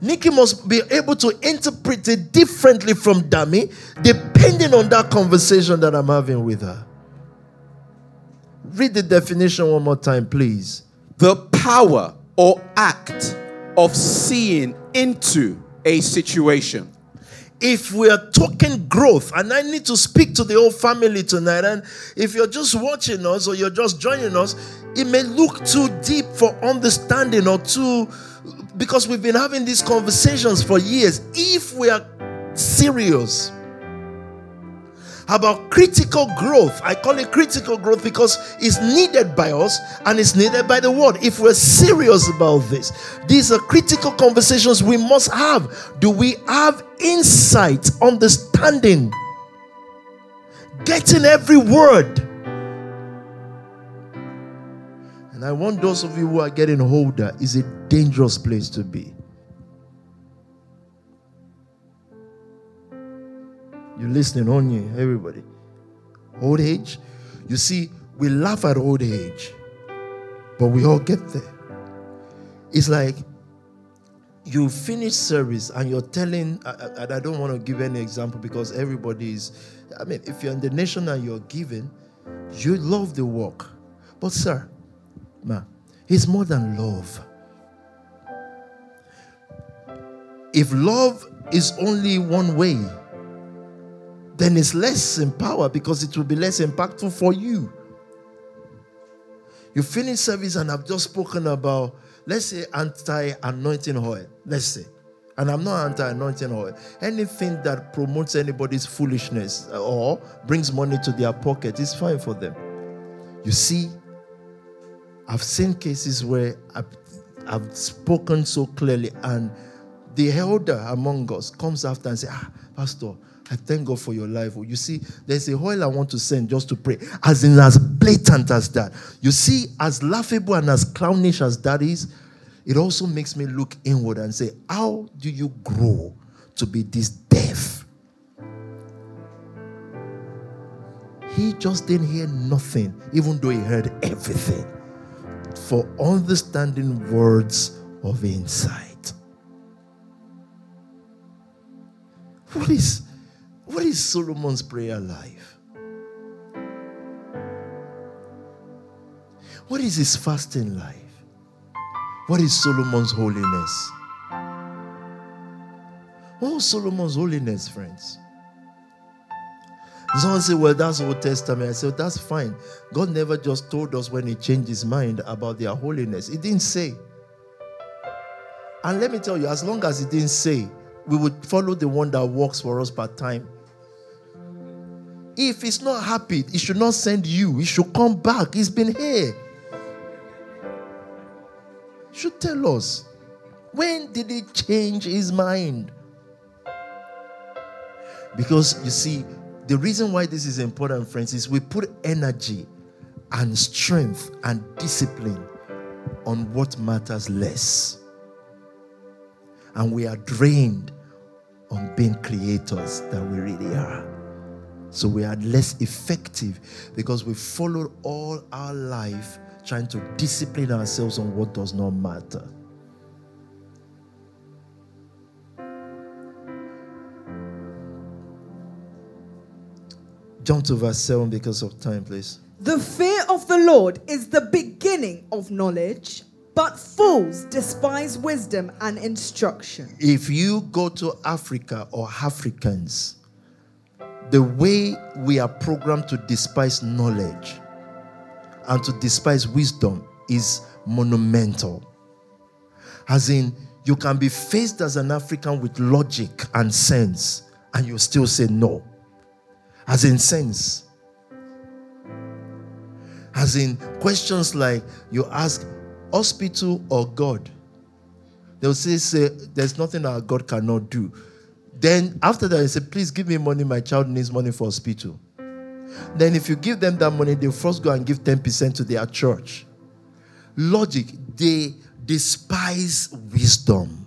Nikki must be able to interpret it differently from Dami, depending on that conversation that I'm having with her. Read the definition one more time, please. The power or act of seeing into a situation. If we are talking growth, and I need to speak to the whole family tonight, and if you're just watching us or you're just joining us, it may look too deep for understanding or too... Because we've been having these conversations for years. If we are serious, about critical growth. I call it critical growth because it's needed by us and it's needed by the world. If we're serious about this, these are critical conversations we must have. Do we have insight, understanding, getting every word? And I want those of you who are getting older, it's a dangerous place to be. You're listening, aren't you, everybody? Old age. You see, we laugh at old age, but we all get there. It's like you finish service and you're telling, and I don't want to give any example because everybody is, I mean, if you're in the nation and you're giving, you love the work. But sir, ma, it's more than love. If love is only one way, then it's less in power because it will be less impactful for you. You finish service and I've just spoken about, let's say, anti-anointing oil. Let's say. And I'm not anti-anointing oil. Anything that promotes anybody's foolishness or brings money to their pocket is fine for them. You see, I've seen cases where I've, I've spoken so clearly and the elder among us comes after and says, ah, Pastor, I thank God for your life. You see, there's a oil I want to send just to pray. As in, as blatant as that. You see, as laughable and as clownish as that is, it also makes me look inward and say, how do you grow to be this deaf? He just didn't hear nothing, even though he heard everything. For understanding words of insight. What is... What is Solomon's prayer life? What is his fasting life? What is Solomon's holiness? What was Solomon's holiness, friends? Someone said, well, that's Old Testament. I said, that's fine. God never just told us when he changed his mind about their holiness. He didn't say. And let me tell you, as long as he didn't say, we would follow the one that works for us part time. If it's not happy, it should not send you. It should come back. It's been here. It should tell us. When did he change his mind? Because you see, the reason why this is important, friends, is we put energy and strength and discipline on what matters less. And we are drained on being creators that we really are. So we are less effective because we follow all our life trying to discipline ourselves on what does not matter. Jump to verse seven because of time, please. The fear of the Lord is the beginning of knowledge, but fools despise wisdom and instruction. If you go to Africa or Africans, the way we are programmed to despise knowledge and to despise wisdom is monumental. As in, you can be faced as an African with logic and sense, and you still say no. As in sense. As in questions like you ask, hospital or God? They'll say, say, there's nothing our God cannot do. Then after that, they say, please give me money. My child needs money for hospital. Then if you give them that money, they'll first go and give ten percent to their church. Logic, they despise wisdom.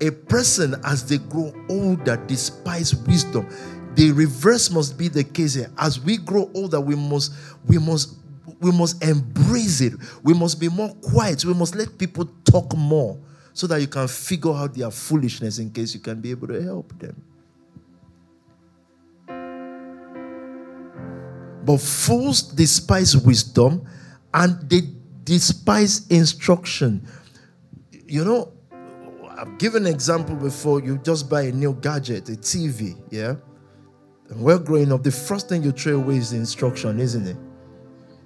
A person, as they grow older, despises wisdom. The reverse must be the case here. As we grow older, we must, we must We must embrace it. We must be more quiet. We must let people talk more so that you can figure out their foolishness in case you can be able to help them. But fools despise wisdom and they despise instruction. You know, I've given an example before. You just buy a new gadget, a T V, yeah? And we're growing up, the first thing you throw away is the instruction, isn't it?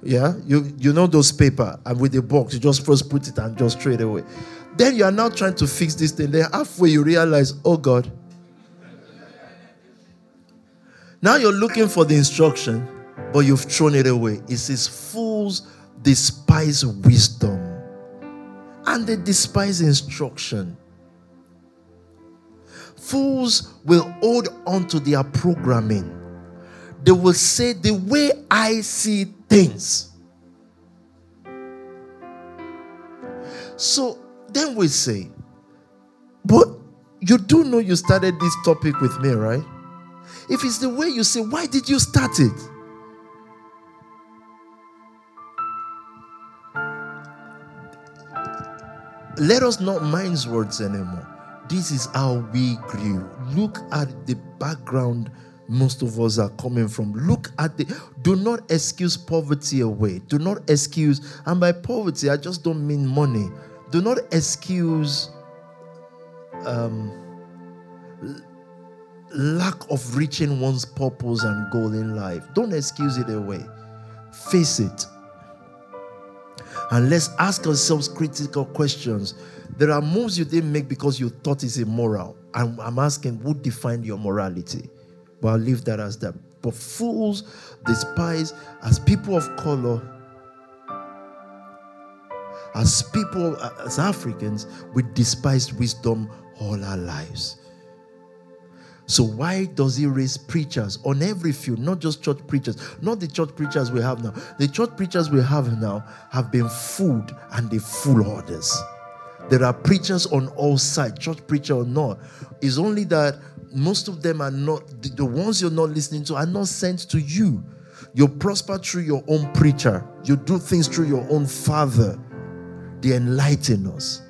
Yeah, you, you know those paper and with the box, you just first put it and just straight away. Then you are now trying to fix this thing. Then halfway you realize, oh God. Now you're looking for the instruction, but you've thrown it away. It says, fools despise wisdom, and they despise instruction. Fools will hold on to their programming. They will say, the way I see things. So then we say, but you do know you started this topic with me, right? If it's the way you say, why did you start it? Let us not mind words anymore. This is how we grew. Look at the background most of us are coming from. Look at the, do not excuse poverty away. Do not excuse, and by poverty, I just don't mean money. Do not excuse um, lack of reaching one's purpose and goal in life. Don't excuse it away. Face it. And let's ask ourselves critical questions. There are moves you didn't make because you thought it's immoral. I'm, I'm asking, who defined your morality? But I'll leave that as that. But fools despise, as people of color, as people, as Africans, we despise wisdom all our lives. So why does he raise preachers on every field, not just church preachers, not the church preachers we have now. The church preachers we have now have been fooled, and they fool others. There are preachers on all sides, church preacher or not. It's only that most of them are not, the ones you're not listening to are not sent to you. You prosper through your own preacher. You do things through your own father. They enlighten us.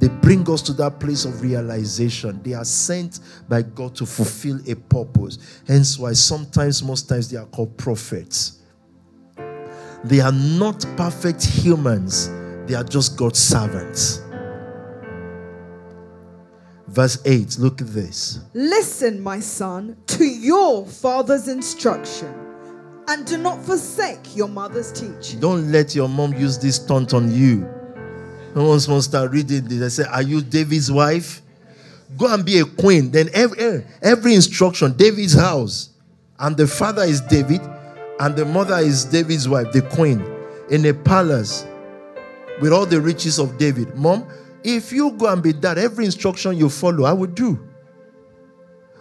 They bring us to that place of realization. They are sent by God to fulfill a purpose. Hence why sometimes, most times, they are called prophets. They are not perfect humans. They are just God's servants. Verse eight, look at this. Listen, my son, to your father's instruction, and do not forsake your mother's teaching. Don't let your mom use this taunt on you. No one wants to read it. They say, are you David's wife? Go and be a queen. Then every, every instruction, David's house. And the father is David. And the mother is David's wife, the queen. In a palace. With all the riches of David. Mom, if you go and be that, every instruction you follow, I would do.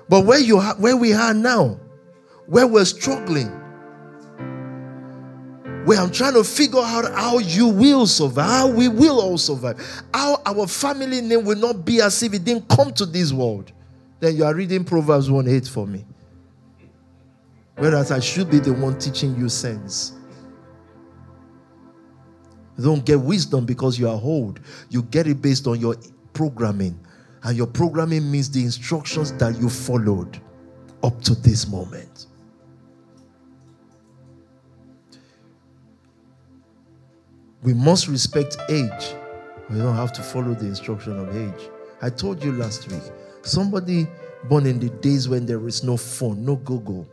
But where, you ha- where we are now, where we're struggling, where I'm trying to figure out how you will survive, how we will all survive, how our family name will not be as if it didn't come to this world. Then you are reading Proverbs one eight for me. Whereas I should be the one teaching you sense. You don't get wisdom because you are old. You get it based on your programming. And your programming means the instructions that you followed up to this moment. We must respect age. We don't have to follow the instruction of age. I told you last week, somebody born in the days when there is no phone, no Google,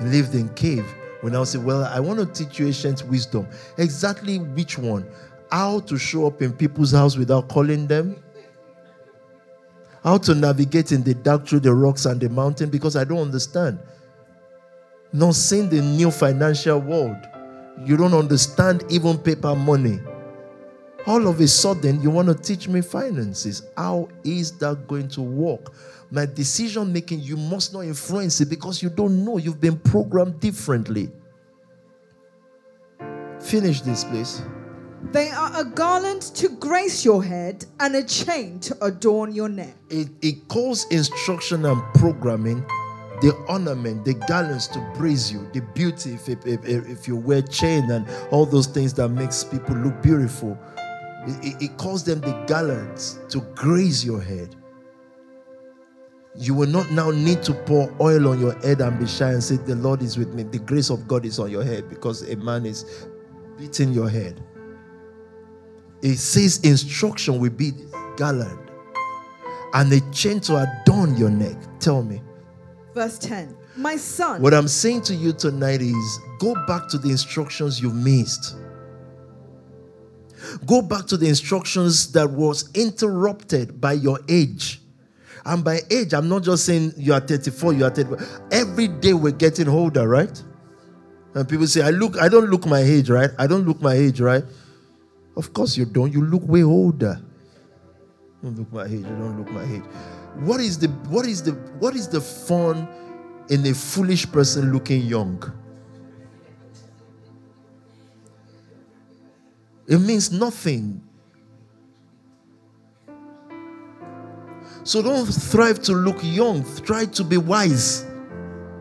lived in cave. When I say, well, I want to teach you ancient wisdom. Exactly which one? How to show up in people's house without calling them? How to navigate in the dark through the rocks and the mountain? Because I don't understand. Not seeing the new financial world. You don't understand even paper money. All of a sudden, you want to teach me finances. How is that going to work? My decision making, you must not influence it because you don't know. You've been programmed differently. Finish this, please. They are a garland to grace your head and a chain to adorn your neck. It, it calls instruction and programming the ornament, the garlands to praise you, the beauty, if, if, if you wear chain and all those things that makes people look beautiful. It, it, it calls them the garlands to graze your head. You will not now need to pour oil on your head and be shy and say, the Lord is with me. The grace of God is on your head because a man is beating your head. It says instruction will be garland and a chain to adorn your neck. Tell me. Verse ten, my son. What I'm saying to you tonight is go back to the instructions you missed. Go back to the instructions that was interrupted by your age. And by age, I'm not just saying you are thirty-four, you are thirty-five. Every day we're getting older, right? And people say, I look, I don't look my age, right? I don't look my age, right? Of course you don't. You look way older. Don't look my age. You don't look my age. What is the what is the what is the fun in a foolish person looking young? It means nothing. So don't thrive to look young. Try to be wise.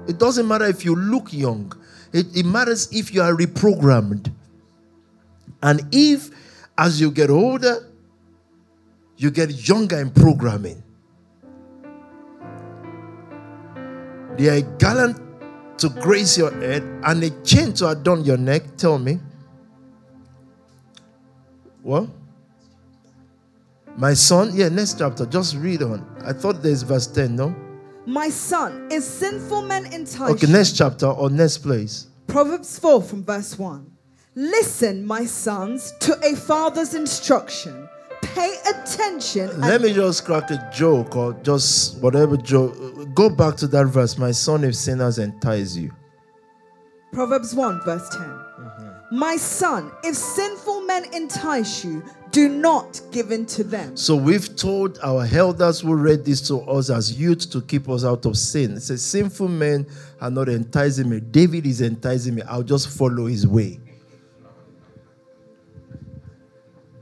It doesn't matter if you look young. It, it matters if you are reprogrammed. And if, as you get older, you get younger in programming. They are a garland to grace your head and a chain to adorn your neck. Tell me. What? My son? Yeah, next chapter. Just read on. I thought there's verse ten, no? My son, is sinful men entice? Okay, next chapter or next place. Proverbs four from verse one. Listen, my sons, to a father's instruction. Pay attention. Let me just crack a joke or just whatever joke. Go back to that verse. My son, if sinners entice you. Proverbs one, verse ten. Mm-hmm. My son, if sinful men entice you, do not give in to them. So we've told our elders who read this to us as youth to keep us out of sin. It says, sinful men are not enticing me. David is enticing me. I'll just follow his way.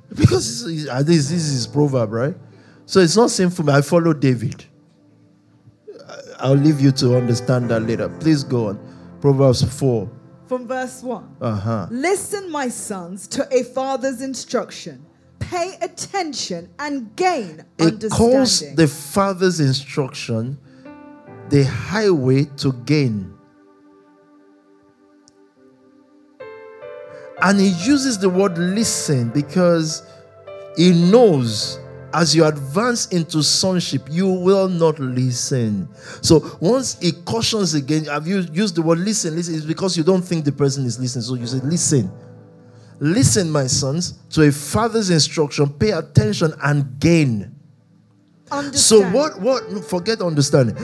Because this, this is his proverb, right? So it's not sinful. I follow David. I'll leave you to understand that later. Please go on. Proverbs four. From verse one. Uh-huh. Listen, my sons, to a father's instruction. Pay attention and gain it understanding. It calls the father's instruction the highway to gain. And he uses the word listen because he knows as you advance into sonship, you will not listen. So once he cautions again, I've used the word listen, listen, it's because you don't think the person is listening. So you say, listen. Listen, my sons, to a father's instruction, pay attention and gain. Understand. So what, what, forget understanding.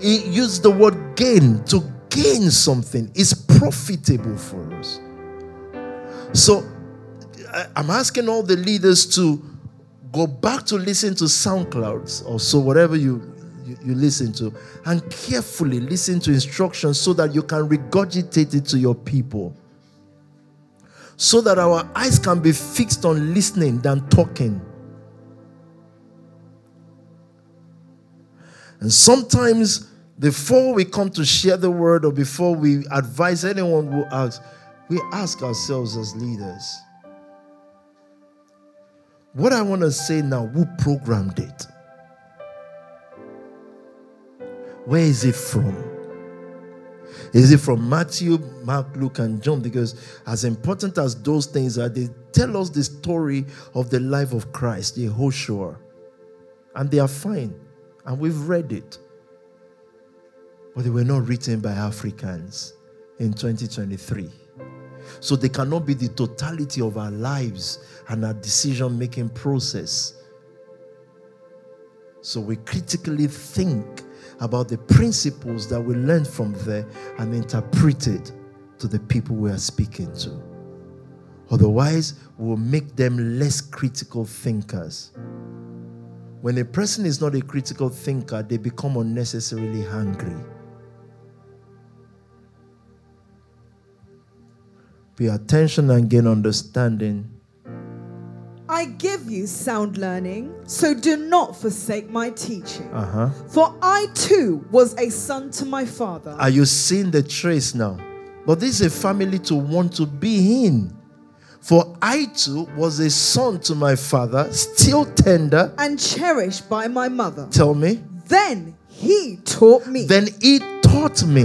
He used the word gain, to gain something is profitable for us. So I'm asking all the leaders to go back to listen to SoundClouds or so whatever you, you, you listen to and carefully listen to instructions so that you can regurgitate it to your people. So that our eyes can be fixed on listening than talking. And sometimes before we come to share the word or before we advise anyone who asks, we ask ourselves as leaders, what I want to say now, who programmed it? Where is it from? Is it from Matthew, Mark, Luke, and John? Because as important as those things are, they tell us the story of the life of Christ, the Yehoshua. And they are fine. And we've read it. But they were not written by Africans in twenty twenty-three. So they cannot be the totality of our lives and our decision-making process. So we critically think about the principles that we learn from there and interpret it to the people we are speaking to. Otherwise, we'll make them less critical thinkers. When a person is not a critical thinker, they become unnecessarily hungry. Pay attention and gain understanding. I give you sound learning, so do not forsake my teaching. Uh-huh. For I too was a son to my father. Are you seeing the trace now? But this is a family to want to be in. For I too was a son to my father, still tender. And cherished by my mother. Tell me. Then he taught me. Then he taught me.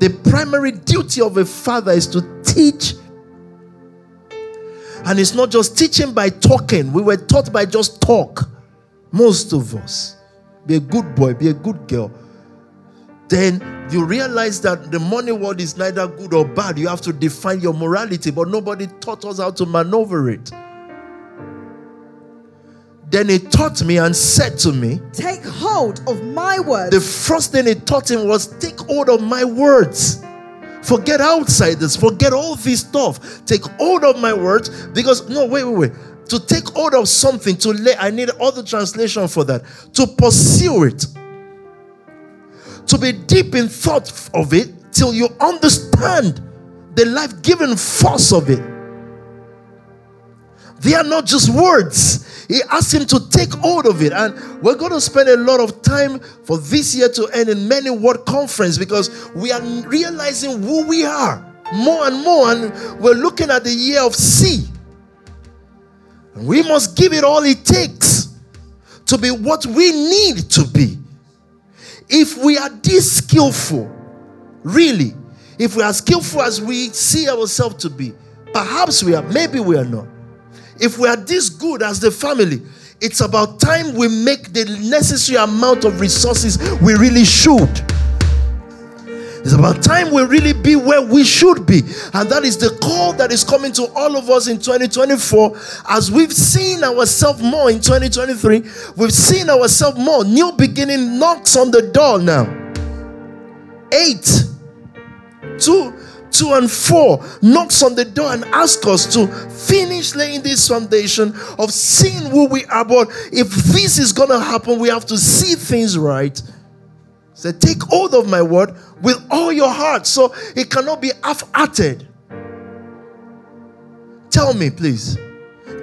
The primary duty of a father is to teach. And it's not just teaching by talking. We were taught by just talk. Most of us. Be a good boy, be a good girl. Then you realize that the money world is neither good or bad. You have to define your morality, but nobody taught us how to maneuver it. Then he taught me and said to me, take hold of my words. The first thing he taught him was, take hold of my words. Forget outsiders. Forget all this stuff. Take hold of my words. Because, no, wait, wait, wait. To take hold of something, to lay, I need all the translation for that. To pursue it. To be deep in thought of it till you understand the life-giving force of it. They are not just words. He asked him to take hold of it. And we're going to spend a lot of time for this year to end in many word conference, because we are realizing who we are more and more. And we're looking at the year of C. And we must give it all it takes to be what we need to be. If we are this skillful, really, if we are skillful as we see ourselves to be, perhaps we are, maybe we are not. If we are this good as the family, it's about time we make the necessary amount of resources we really should. It's about time we really be where we should be. And that is the call that is coming to all of us in twenty twenty-four. As we've seen ourselves more in twenty twenty-three, we've seen ourselves more. New beginning knocks on the door now. Eight, two, two and four knocks on the door and asks us to finish laying this foundation of seeing who we are. But if this is going to happen, we have to see things right. So take hold of my word with all your heart. So it cannot be half-hearted. Tell me, please.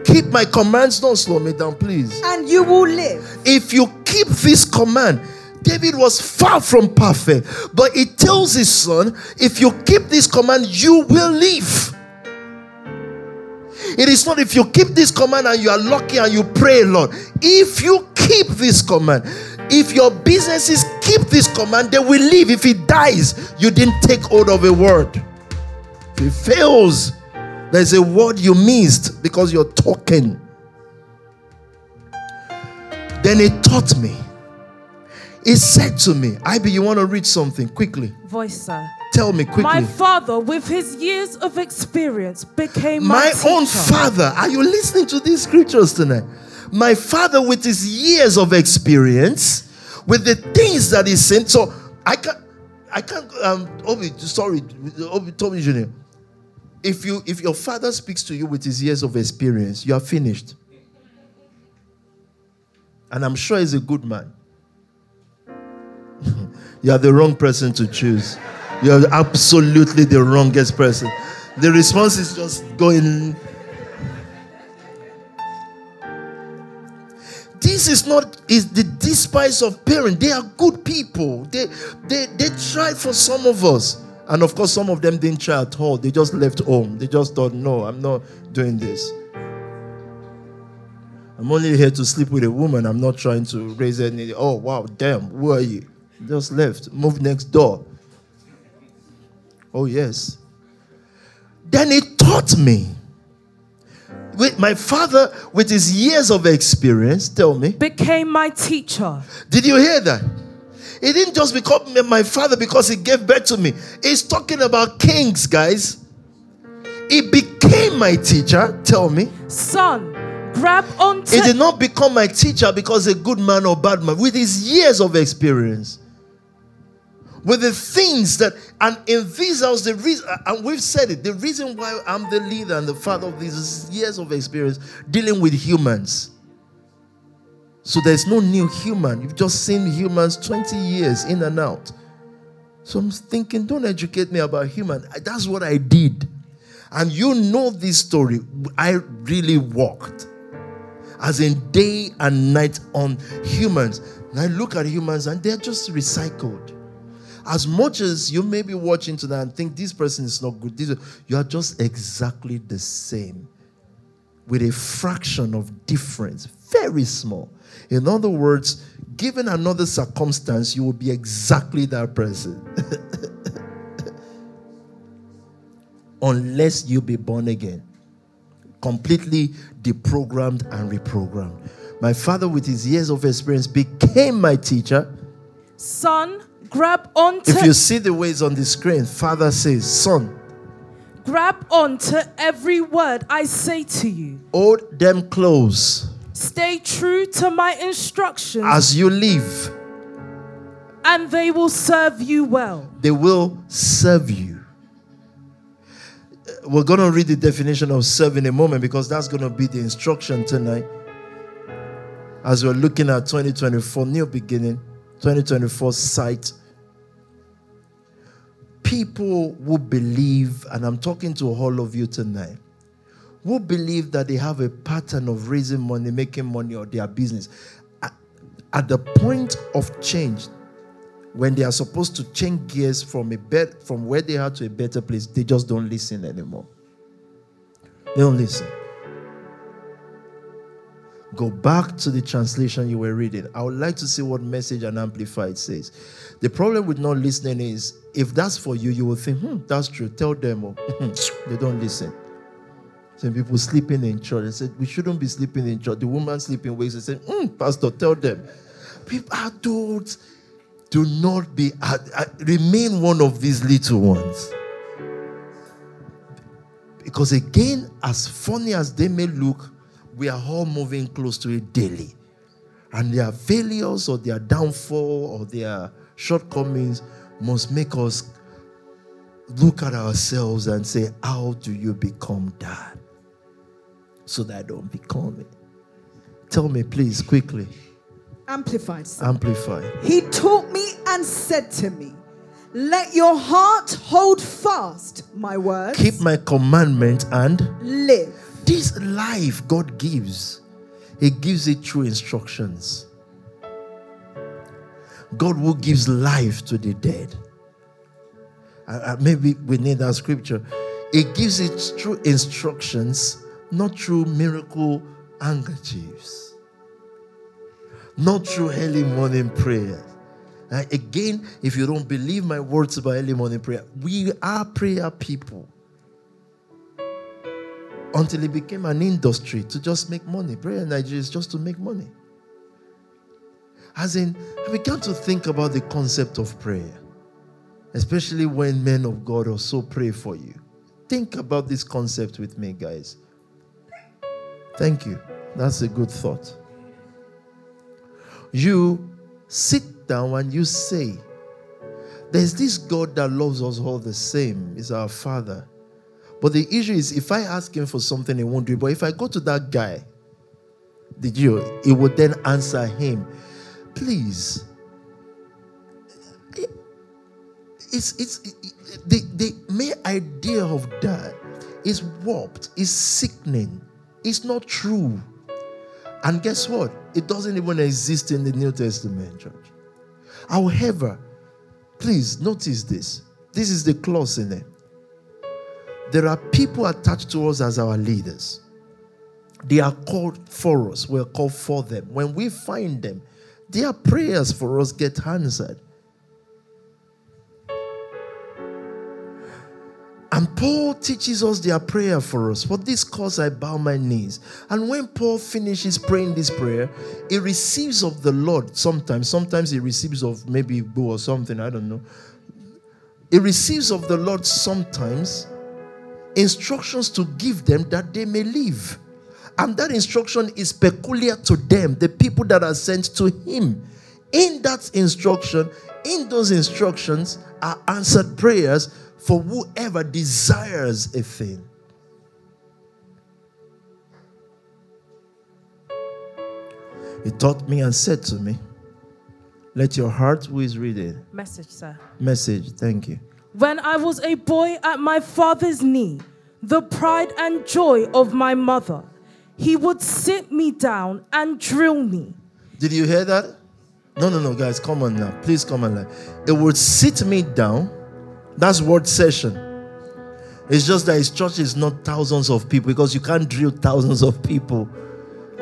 Keep my commands. Don't slow me down, please. And you will live. If you keep this command. David was far from perfect, but he tells his son, if you keep this command, you will live. It is not if you keep this command and you are lucky and you pray a lot. If you keep this command, if your businesses keep this command, they will live. If it dies, you didn't take hold of a word. If it fails, there's a word you missed because you're talking. Then he taught me. He said to me, Ibi, you want to read something quickly? Voice, sir. Tell me quickly. My father, with his years of experience, became my, my teacher. own father. Are you listening to these scriptures tonight? My father, with his years of experience, with the things that he sent. So I can't, I can't. Um, Obi, sorry, Obi, Tobi Junior If you, if your father speaks to you with his years of experience, you are finished. And I'm sure he's a good man. You are the wrong person to choose. You are absolutely the wrongest person. The response is just going. This is not is the despise of parents. They are good people. They, they, they tried for some of us. And of course, some of them didn't try at all. They just left home. They just thought, no, I'm not doing this. I'm only here to sleep with a woman. I'm not trying to raise any. Oh, wow, damn, who are you? Just left. Moved next door. Oh, yes. Then he taught me. With my father, with his years of experience, tell me. Became my teacher. Did you hear that? He didn't just become my father because he gave birth to me. He's talking about kings, guys. He became my teacher. Tell me. Son. Grab onto. He did not become my teacher because a good man or bad man. With his years of experience, with the things that, and in this house, the reason, and we've said it, the reason why I'm the leader and the father of these years of experience dealing with humans. So there's no new human. You've just seen humans twenty years in and out. So I'm thinking, don't educate me about human. That's what I did. And you know this story. I really walked. As in day and night on humans. And I look at humans and they're just recycled. As much as you may be watching tonight and think this person is not good, this, you are just exactly the same. With a fraction of difference. Very small. In other words, given another circumstance, you will be exactly that person. Unless you be born again. Completely deprogrammed and reprogrammed. My father, with his years of experience, became my teacher. Son, grab onto. If you see the ways on the screen, father says, son, grab onto every word I say to you. Hold them close. Stay true to my instructions as you live, and they will serve you well. They will serve you. We're going to read the definition of serve in a moment, because that's going to be the instruction tonight. As we're looking at twenty twenty-four, new beginning, twenty twenty-four sight. People will believe, and I'm talking to all of you tonight, will believe that they have a pattern of raising money, making money, or their business. At, at the point of change, when they are supposed to change gears from a bet, from where they are to a better place, they just don't listen anymore. They don't listen. Go back to the translation you were reading. I would like to see what Message and Amplified says. The problem with not listening is, if that's for you, you will think, hmm, that's true. Tell them, oh, they don't listen. Some people sleeping in church. They said, we shouldn't be sleeping in church. The woman sleeping wakes and said, hmm, pastor, tell them. People, adults, do not be, uh, uh, remain one of these little ones. Because again, as funny as they may look, we are all moving close to it daily. And their failures or their downfall or their shortcomings must make us look at ourselves and say, how do you become that? So that I don't become it. Tell me, please, quickly. Amplified. Amplified. He taught me and said to me, let your heart hold fast my words. Keep my commandment and live. This life God gives, He gives it through instructions. God who gives life to the dead. Uh, maybe we need that scripture. He gives it through instructions, not through miracle handkerchiefs, not through early morning prayer. Uh, again, if you don't believe my words about early morning prayer, we are prayer people. Until it became an industry to just make money. Prayer in Nigeria is just to make money. As in, I began to think about the concept of prayer. Especially when men of God also pray for you. Think about this concept with me, guys. Thank you. That's a good thought. You sit down and you say, there's this God that loves us all the same. He's our Father. But the issue is, if I ask him for something, he won't do it. But if I go to that guy, the Jew, he would then answer him. Please. It's, it's, it, the, the mere idea of that is warped, is sickening, it's not true. And guess what? It doesn't even exist in the New Testament, church. However, please notice this. This is the clause in it. There are people attached to us as our leaders. They are called for us. We're called for them. When we find them, their prayers for us get answered. And Paul teaches us their prayer for us. For this cause I bow my knees. And when Paul finishes praying this prayer, he receives of the Lord sometimes. Sometimes he receives of maybe Bo or something. I don't know. He receives of the Lord sometimes instructions to give them that they may live. And that instruction is peculiar to them, the people that are sent to him. In that instruction, in those instructions are answered prayers for whoever desires a thing. He taught me and said to me, let your heart, who is reading? Message, sir. Message, thank you. When I was a boy at my father's knee, the pride and joy of my mother, he would sit me down and drill me. Did you hear that? No, no, no, guys, come on now. Please come on now. It would sit me down. That's word session. It's just that his church is not thousands of people, because you can't drill thousands of people.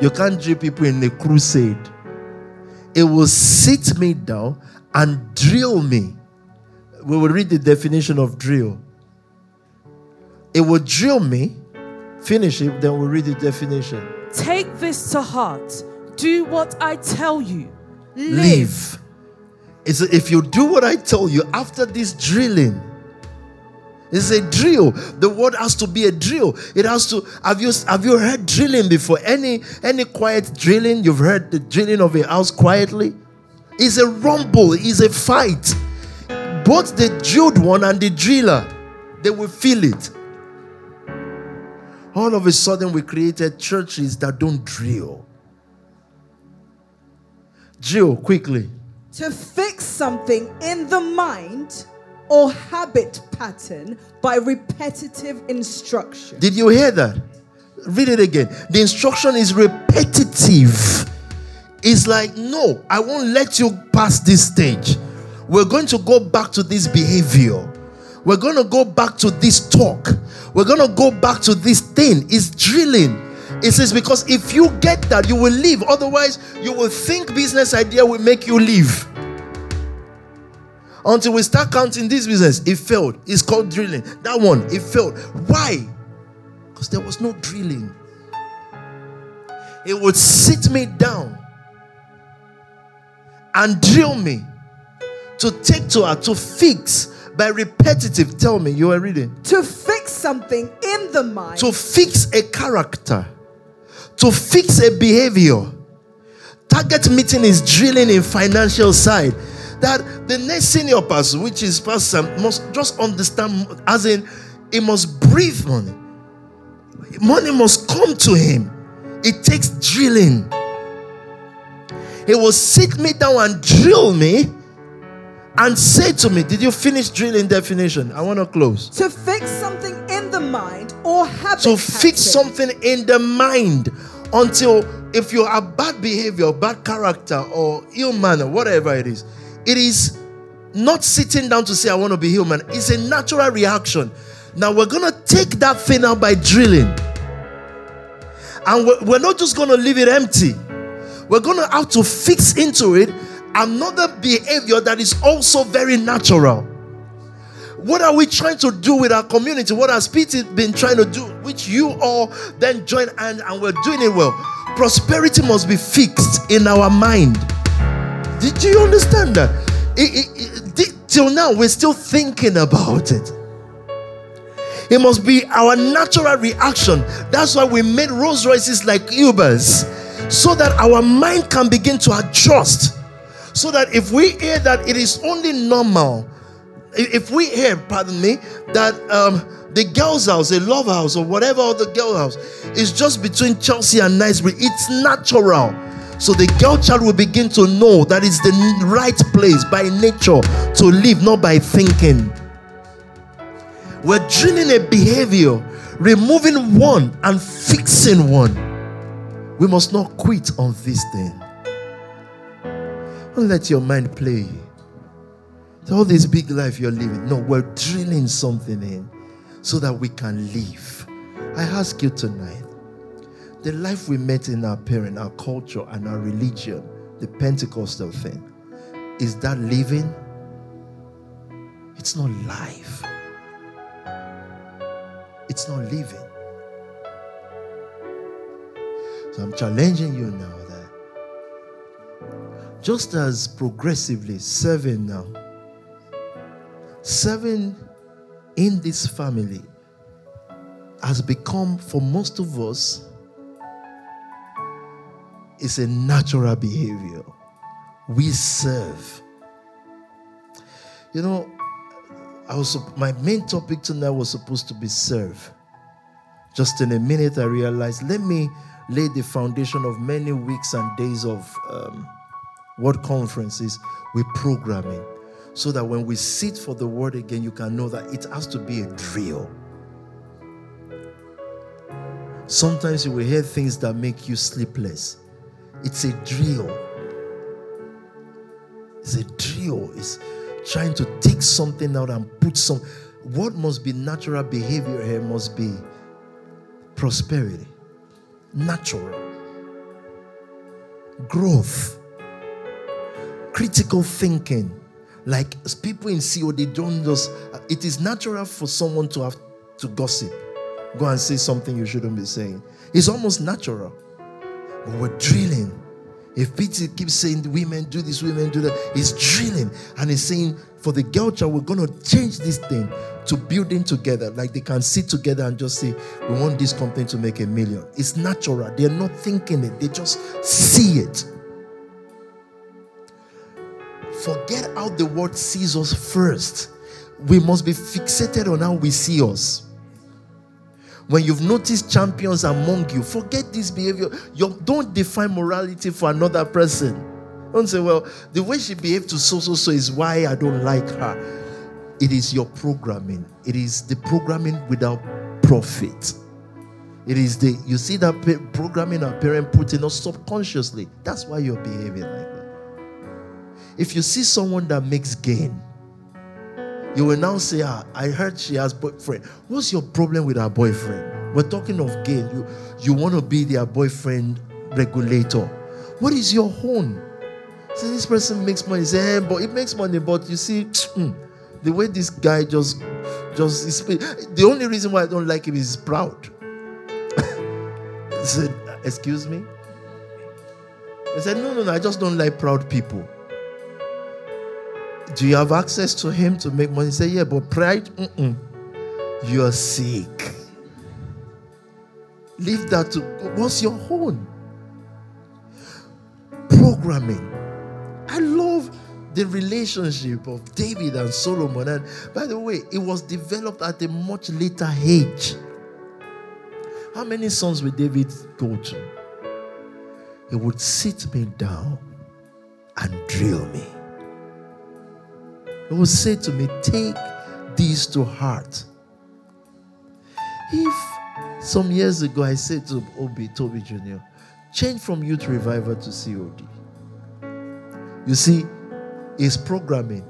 You can't drill people in a crusade. It will sit me down and drill me. We will read the definition of drill. It will drill me. Finish it, then we'll read the definition. Take this to heart. Do what I tell you. Live. Live. It's, if you do what I tell you after this drilling, It's a drill. The word has to be a drill. It has to. Have you have you heard drilling before? Any any quiet drilling? You've heard the drilling of a house quietly? It's a rumble. It's a fight. Both the drilled one and the driller, they will feel it. All of a sudden, we created churches that don't drill. Drill quickly. To fix something in the mind or habit pattern by repetitive instruction. Did you hear that? Read it again. The instruction is repetitive. It's like, no, I won't let you pass this stage. We're going to go back to this behavior. We're going to go back to this talk. We're going to go back to this thing. It's drilling. It says, because if you get that, you will leave. Otherwise, you will think business idea will make you leave. Until we start counting this business, it failed. It's called drilling. That one, it failed. Why? Because there was no drilling. It would sit me down and drill me to take to her, to fix. By repetitive, tell me, you are reading. To fix something in the mind. To fix a character. To fix a behavior. Target meeting is drilling in financial side. That the next senior person, which is Pastor Sam, must just understand, as in, he must breathe money. Money must come to him. It takes drilling. He will sit me down and drill me. And say to me, did you finish drilling definition? I want to close. To fix something in the mind or habit. To fix something in the mind until if you have bad behavior, bad character or ill manner, whatever it is, it is not sitting down to say I want to be human. It's a natural reaction. Now we're going to take that thing out by drilling. And we're, we're not just going to leave it empty. We're going to have to fix into it another behavior that is also very natural. What are we trying to do with our community? What has Peter been trying to do? Which you all then join and, and we're doing it well. Prosperity must be fixed in our mind. Did you understand that? It, it, it, till now, we're still thinking about it. It must be our natural reaction. That's why we made Rolls Royces like Ubers, so that our mind can begin to adjust. So that if we hear that it is only normal, if we hear, pardon me, that um, the girl's house, a love house or whatever other girl house is just between Chelsea and Knightsbridge, it's natural. So the girl child will begin to know that it's the right place by nature to live, not by thinking. We're drilling a behavior, removing one and fixing one. We must not quit on this thing. Don't let your mind play. It's all this big life you're living. No, we're drilling something in so that we can live. I ask you tonight, the life we met in our parent, our culture, and our religion, the Pentecostal thing, is that living? It's not life. It's not living. So I'm challenging you now. Just as progressively serving now, serving in this family has become, for most of us, is a natural behavior. We serve. You know, I was my main topic tonight was supposed to be serve. Just in a minute, I realized, let me lay the foundation of many weeks and days of um, word conferences with programming, so that when we sit for the word again, you can know that it has to be a drill. Sometimes you will hear things that make you sleepless. It's a drill. It's a drill. It's trying to take something out and put some. What must be natural behavior here must be prosperity, natural growth. Critical thinking, like people in C O D don't just, it is natural for someone to have to gossip, go and say something you shouldn't be saying. It's almost natural, but we're drilling. If Peter keeps saying women do this, women do that, he's drilling and he's saying for the girl child, we're going to change this thing to building together. Like they can sit together and just say, we want this company to make a million. It's natural. They're not thinking it. They just see it. Forget how the world sees us first. We must be fixated on how we see us. When you've noticed champions among you, forget this behavior. You don't define morality for another person. Don't say, well, the way she behaved to so, so, so is why I don't like her. It is your programming. It is the programming without profit. It is the, you see that programming our parent put in us subconsciously. That's why you're behaving like that. If you see someone that makes gain, you will now say, ah, I heard she has boyfriend. What's your problem with her boyfriend? We're talking of gain. You, you want to be their boyfriend regulator. What is your own? See, this person makes money. Say, hey, but it makes money, but you see, the way this guy just, just is, the only reason why I don't like him is he's proud. He said, excuse me? He said, no, no, no, I just don't like proud people. Do you have access to him to make money? He said, yeah, but pride, mm-mm. You're sick. Leave that to, what's your own? Programming. I love the relationship of David and Solomon. And by the way, it was developed at a much later age. How many sons would David go to? He would sit me down and drill me. He would say to me, take these to heart. If some years ago I said to Obi, Tobi Junior, change from youth revival to C O D. You see, his programming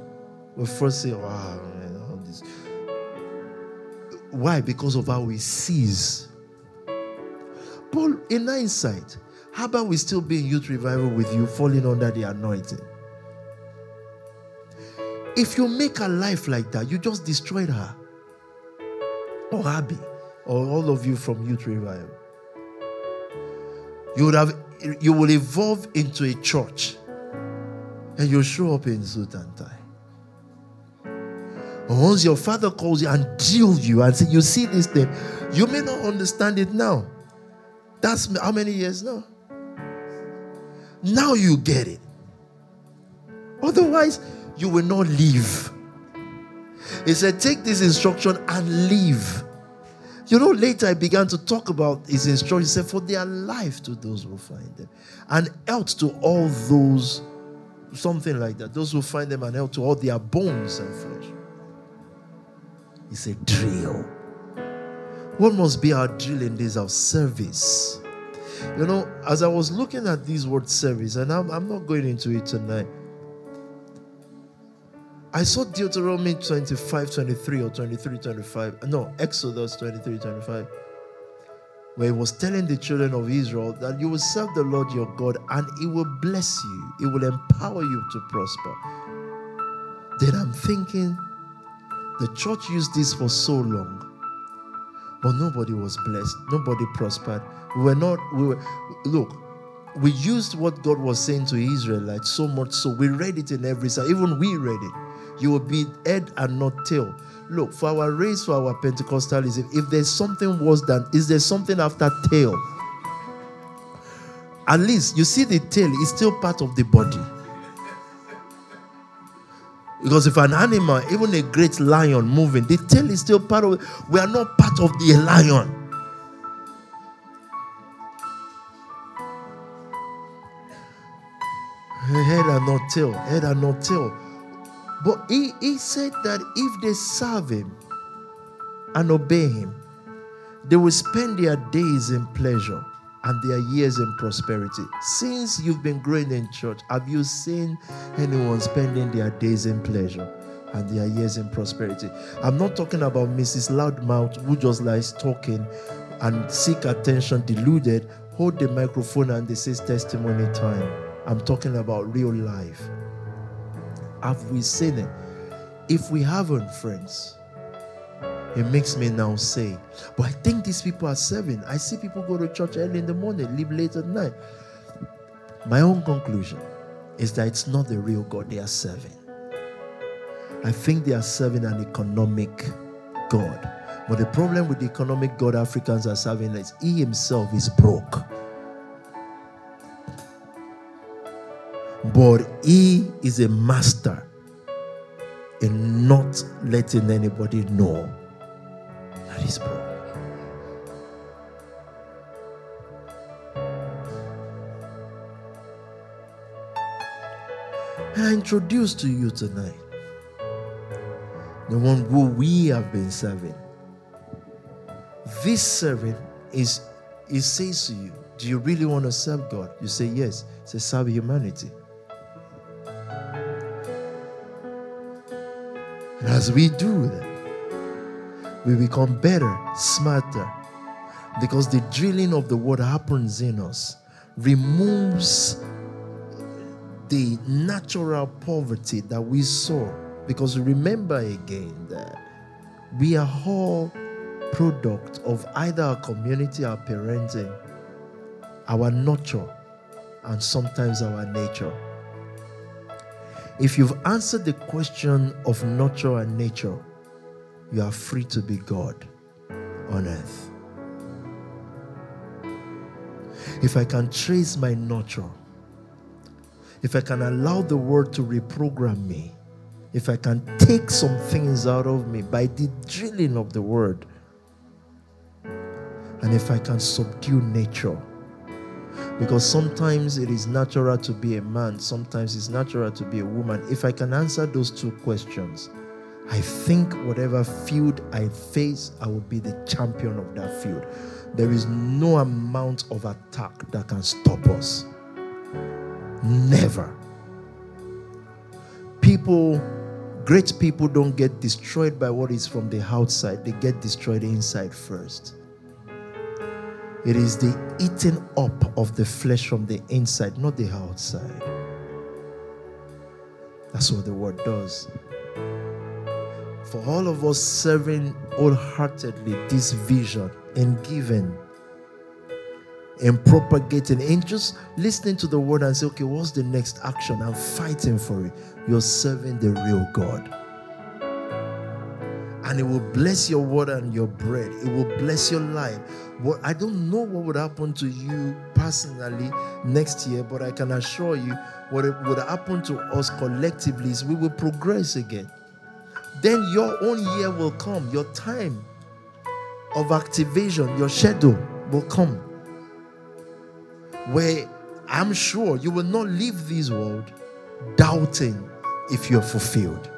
will first say, wow, man, all this. Why? Because of how he sees. Paul, in hindsight, how about we still be in youth revival with you, falling under the anointing? If you make her life like that, you just destroyed her. Or Abby, or all of you from youth revival. You would have, you will evolve into a church. And you'll show up in suit and tie. Once your father calls you and drills you and says, you see this thing, you may not understand it now. That's how many years now? Now you get it. Otherwise, you will not leave. He said, take this instruction and leave. You know, later I began to talk about his instruction. He said, for their life to those who find them, and health to all those, something like that. Those who find them, and health to all their bones and flesh. It's a drill. What must be our drill in this? Our service. You know, as I was looking at these words service, and I'm, I'm not going into it tonight, I saw Deuteronomy twenty-five twenty-three or twenty-three twenty-five. No, Exodus twenty-three twenty-five. Where he was telling the children of Israel that you will serve the Lord your God and he will bless you. He will empower you to prosper. Then I'm thinking, the church used this for so long, but nobody was blessed. Nobody prospered. We were not, we were, look, we used what God was saying to Israelites so much so we read it in every side. Even we read it. You will be head and not tail. Look, for our race, for our Pentecostalism, if there's something worse than, is there something after tail? At least, you see the tail is still part of the body. Because if an animal, even a great lion moving, the tail is still part of it. We are not part of the lion. Head and not tail, head and not tail. But he, he said that if they serve him and obey him, they will spend their days in pleasure and their years in prosperity. Since you've been growing in church, have you seen anyone spending their days in pleasure and their years in prosperity? I'm not talking about Missus Loudmouth, who just likes talking and seek attention, deluded, hold the microphone and they say testimony time. I'm talking about real life. Have we seen it? If we haven't, friends, it makes me now say, but I think these people are serving. I see people go to church early in the morning, leave late at night. My own conclusion is that it's not the real God they are serving. I think they are serving an economic God. But the problem with the economic God Africans are serving is he himself is broke. But he is a master in not letting anybody know that he's broke. And I introduce to you tonight the one who we have been serving. This serving is, it says to you, do you really want to serve God? You say yes. It says serve humanity. And as we do that, we become better, smarter, because the drilling of the word happens in us, removes the natural poverty that we saw. Because remember again that we are all product of either our community, our parenting, our nurture, and sometimes our nature. If you've answered the question of nurture and nature, you are free to be God on earth. If I can trace my nurture, if I can allow the word to reprogram me, if I can take some things out of me by the drilling of the word, and if I can subdue nature, because sometimes it is natural to be a man, sometimes it's natural to be a woman. If I can answer those two questions, I think whatever field I face, I will be the champion of that field. There is no amount of attack that can stop us. Never. People, great people don't get destroyed by what is from the outside. They get destroyed inside first. It is the eating up of the flesh from the inside, not the outside. That's what the word does. For all of us serving wholeheartedly this vision and giving and propagating and just listening to the word and say, okay, what's the next action? I'm fighting for it. You're serving the real God. And it will bless your water and your bread. It will bless your life. What I don't know what would happen to you personally next year, but I can assure you what it would happen to us collectively is we will progress again. Then your own year will come. Your time of activation, your schedule will come. Where I'm sure you will not leave this world doubting if you're fulfilled.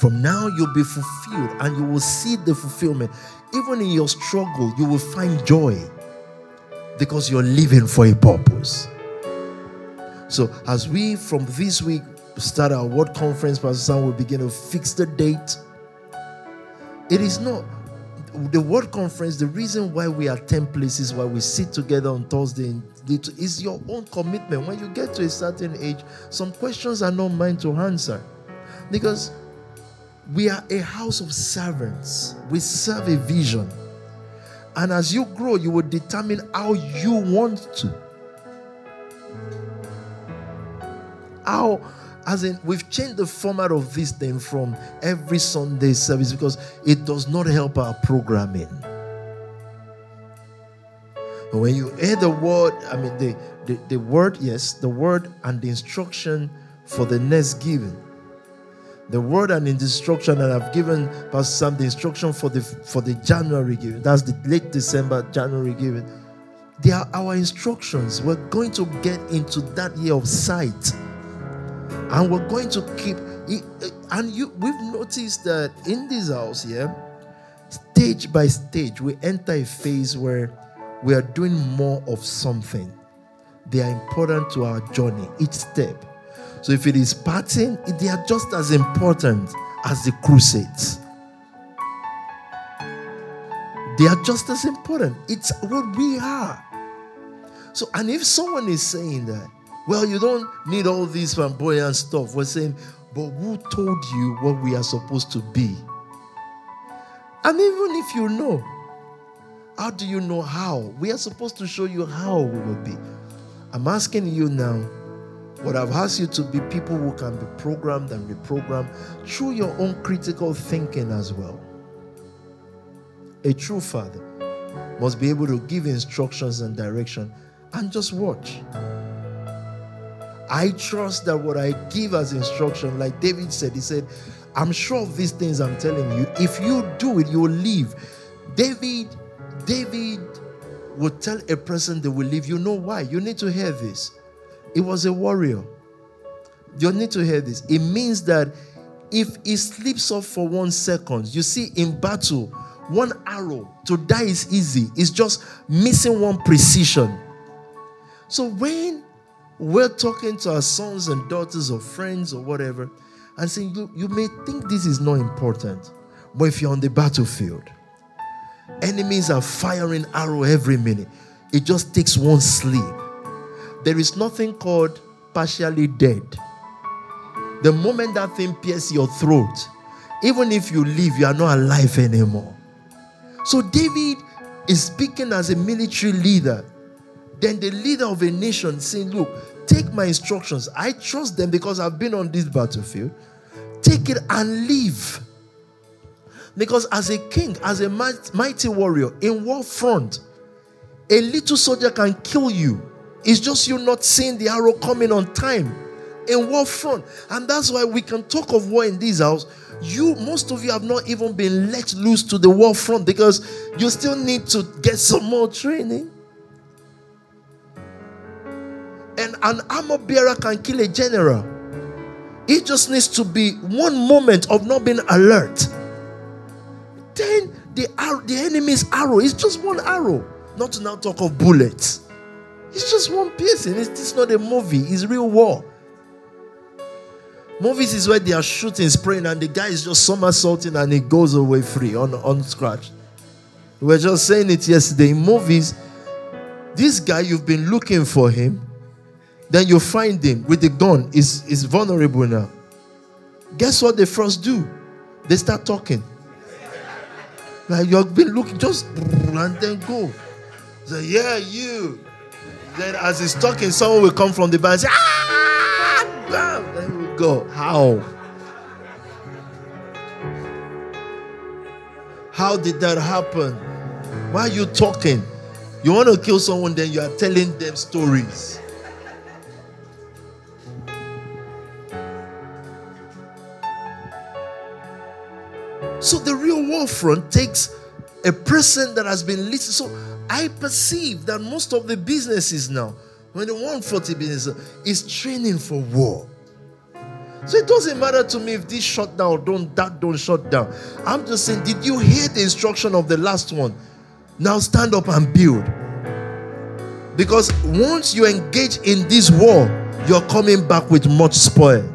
From now, you'll be fulfilled and you will see the fulfillment. Even in your struggle, you will find joy because you're living for a purpose. So as we, from this week, start our word conference, Pastor Sam will begin to fix the date. It is not the word conference, the reason why we attend places, why we sit together on Thursday, is your own commitment. When you get to a certain age, some questions are not mine to answer because we are a house of servants. We serve a vision. And as you grow, you will determine how you want to. How, as in, we've changed the format of this thing from every Sunday service because it does not help our programming. But when you hear the word, I mean, the, the, the word, yes, the word and the instruction for the next giving. The word and the instruction that I've given Pastor Sam, the instruction for the for the January giving. That's the late December, January giving. They are our instructions. We're going to get into that year of sight. And we're going to keep it, and you we've noticed that in this house here, stage by stage, we enter a phase where we are doing more of something. They are important to our journey, each step. So if it is parting, they are just as important as the crusades. They are just as important. It's what we are. So, and if someone is saying that, well, you don't need all this flamboyant stuff. We're saying, but who told you what we are supposed to be? And even if you know, how do you know how? We are supposed to show you how we will be. I'm asking you now, But I've asked you to be people who can be programmed and reprogrammed through your own critical thinking as well. A true father must be able to give instructions and direction and just watch. I trust that what I give as instruction, like David said, he said, I'm sure of these things I'm telling you. If you do it, you will live. David, David would tell a person they will live. You know why? You need to hear this. He was a warrior. You need to hear this. It means that if he slips off for one second, you see, in battle, one arrow, to die is easy. It's just missing one precision. So when we're talking to our sons and daughters or friends or whatever, and saying, you, you may think this is not important, but if you're on the battlefield, enemies are firing arrow every minute. It just takes one slip. There is nothing called partially dead. The moment that thing pierces your throat, even if you live, you are not alive anymore. So David is speaking as a military leader. Then the leader of a nation saying, look, take my instructions. I trust them because I've been on this battlefield. Take it and live. Because as a king, as a mighty warrior, in war front, a little soldier can kill you. It's just you not seeing the arrow coming on time. In war front. And that's why we can talk of war in this house. You, most of you have not even been let loose to the war front because you still need to get some more training. And an armor bearer can kill a general. He just needs to be one moment of not being alert. Then the, arrow, the enemy's arrow is just one arrow. Not to now talk of bullets. It's just one piercing. It's, it's not a movie. It's real war. Movies is where they are shooting, spraying, and the guy is just somersaulting and he goes away free, un, unscratched. We were just saying it yesterday. In movies, this guy, you've been looking for him. Then you find him with the gun. Is is vulnerable now. Guess what they first do? They start talking. Like you've been looking, just and then go. So yeah, you. Then as he's talking, someone will come from the back and say, ah, bam. Then we go. How? How did that happen? Why are you talking? You want to kill someone, then you are telling them stories. So the real war front takes a person that has been listening. So I perceive that most of the businesses now, when the one forty business is training for war. So it doesn't matter to me if this shut down or don't, that don't shut down. I'm just saying, did you hear the instruction of the last one? Now stand up and build. Because once you engage in this war, you're coming back with much spoil.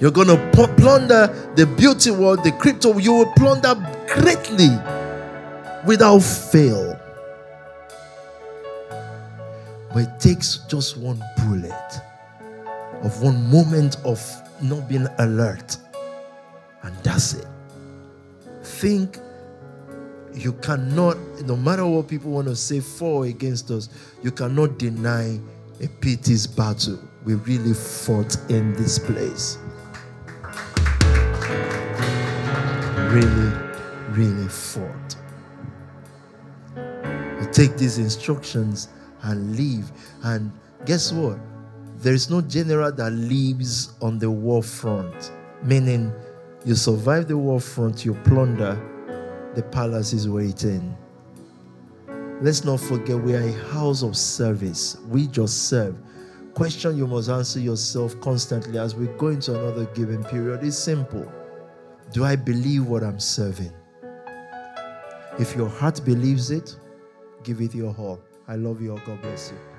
You're going to plunder the beauty world, the crypto. You will plunder greatly without fail. But it takes just one bullet of one moment of not being alert. And that's it. Think you cannot, no matter what people want to say for or against us, you cannot deny a pity's battle. We really fought in this place. Really, really fought. You take these instructions and leave. And guess what? There is no general that lives on the war front. Meaning, you survive the war front, you plunder, the palace is waiting. Let's not forget we are a house of service. We just serve. Question you must answer yourself constantly as we go into another given period is simple. Do I believe what I'm serving? If your heart believes it, give it your all. I love you all. God bless you.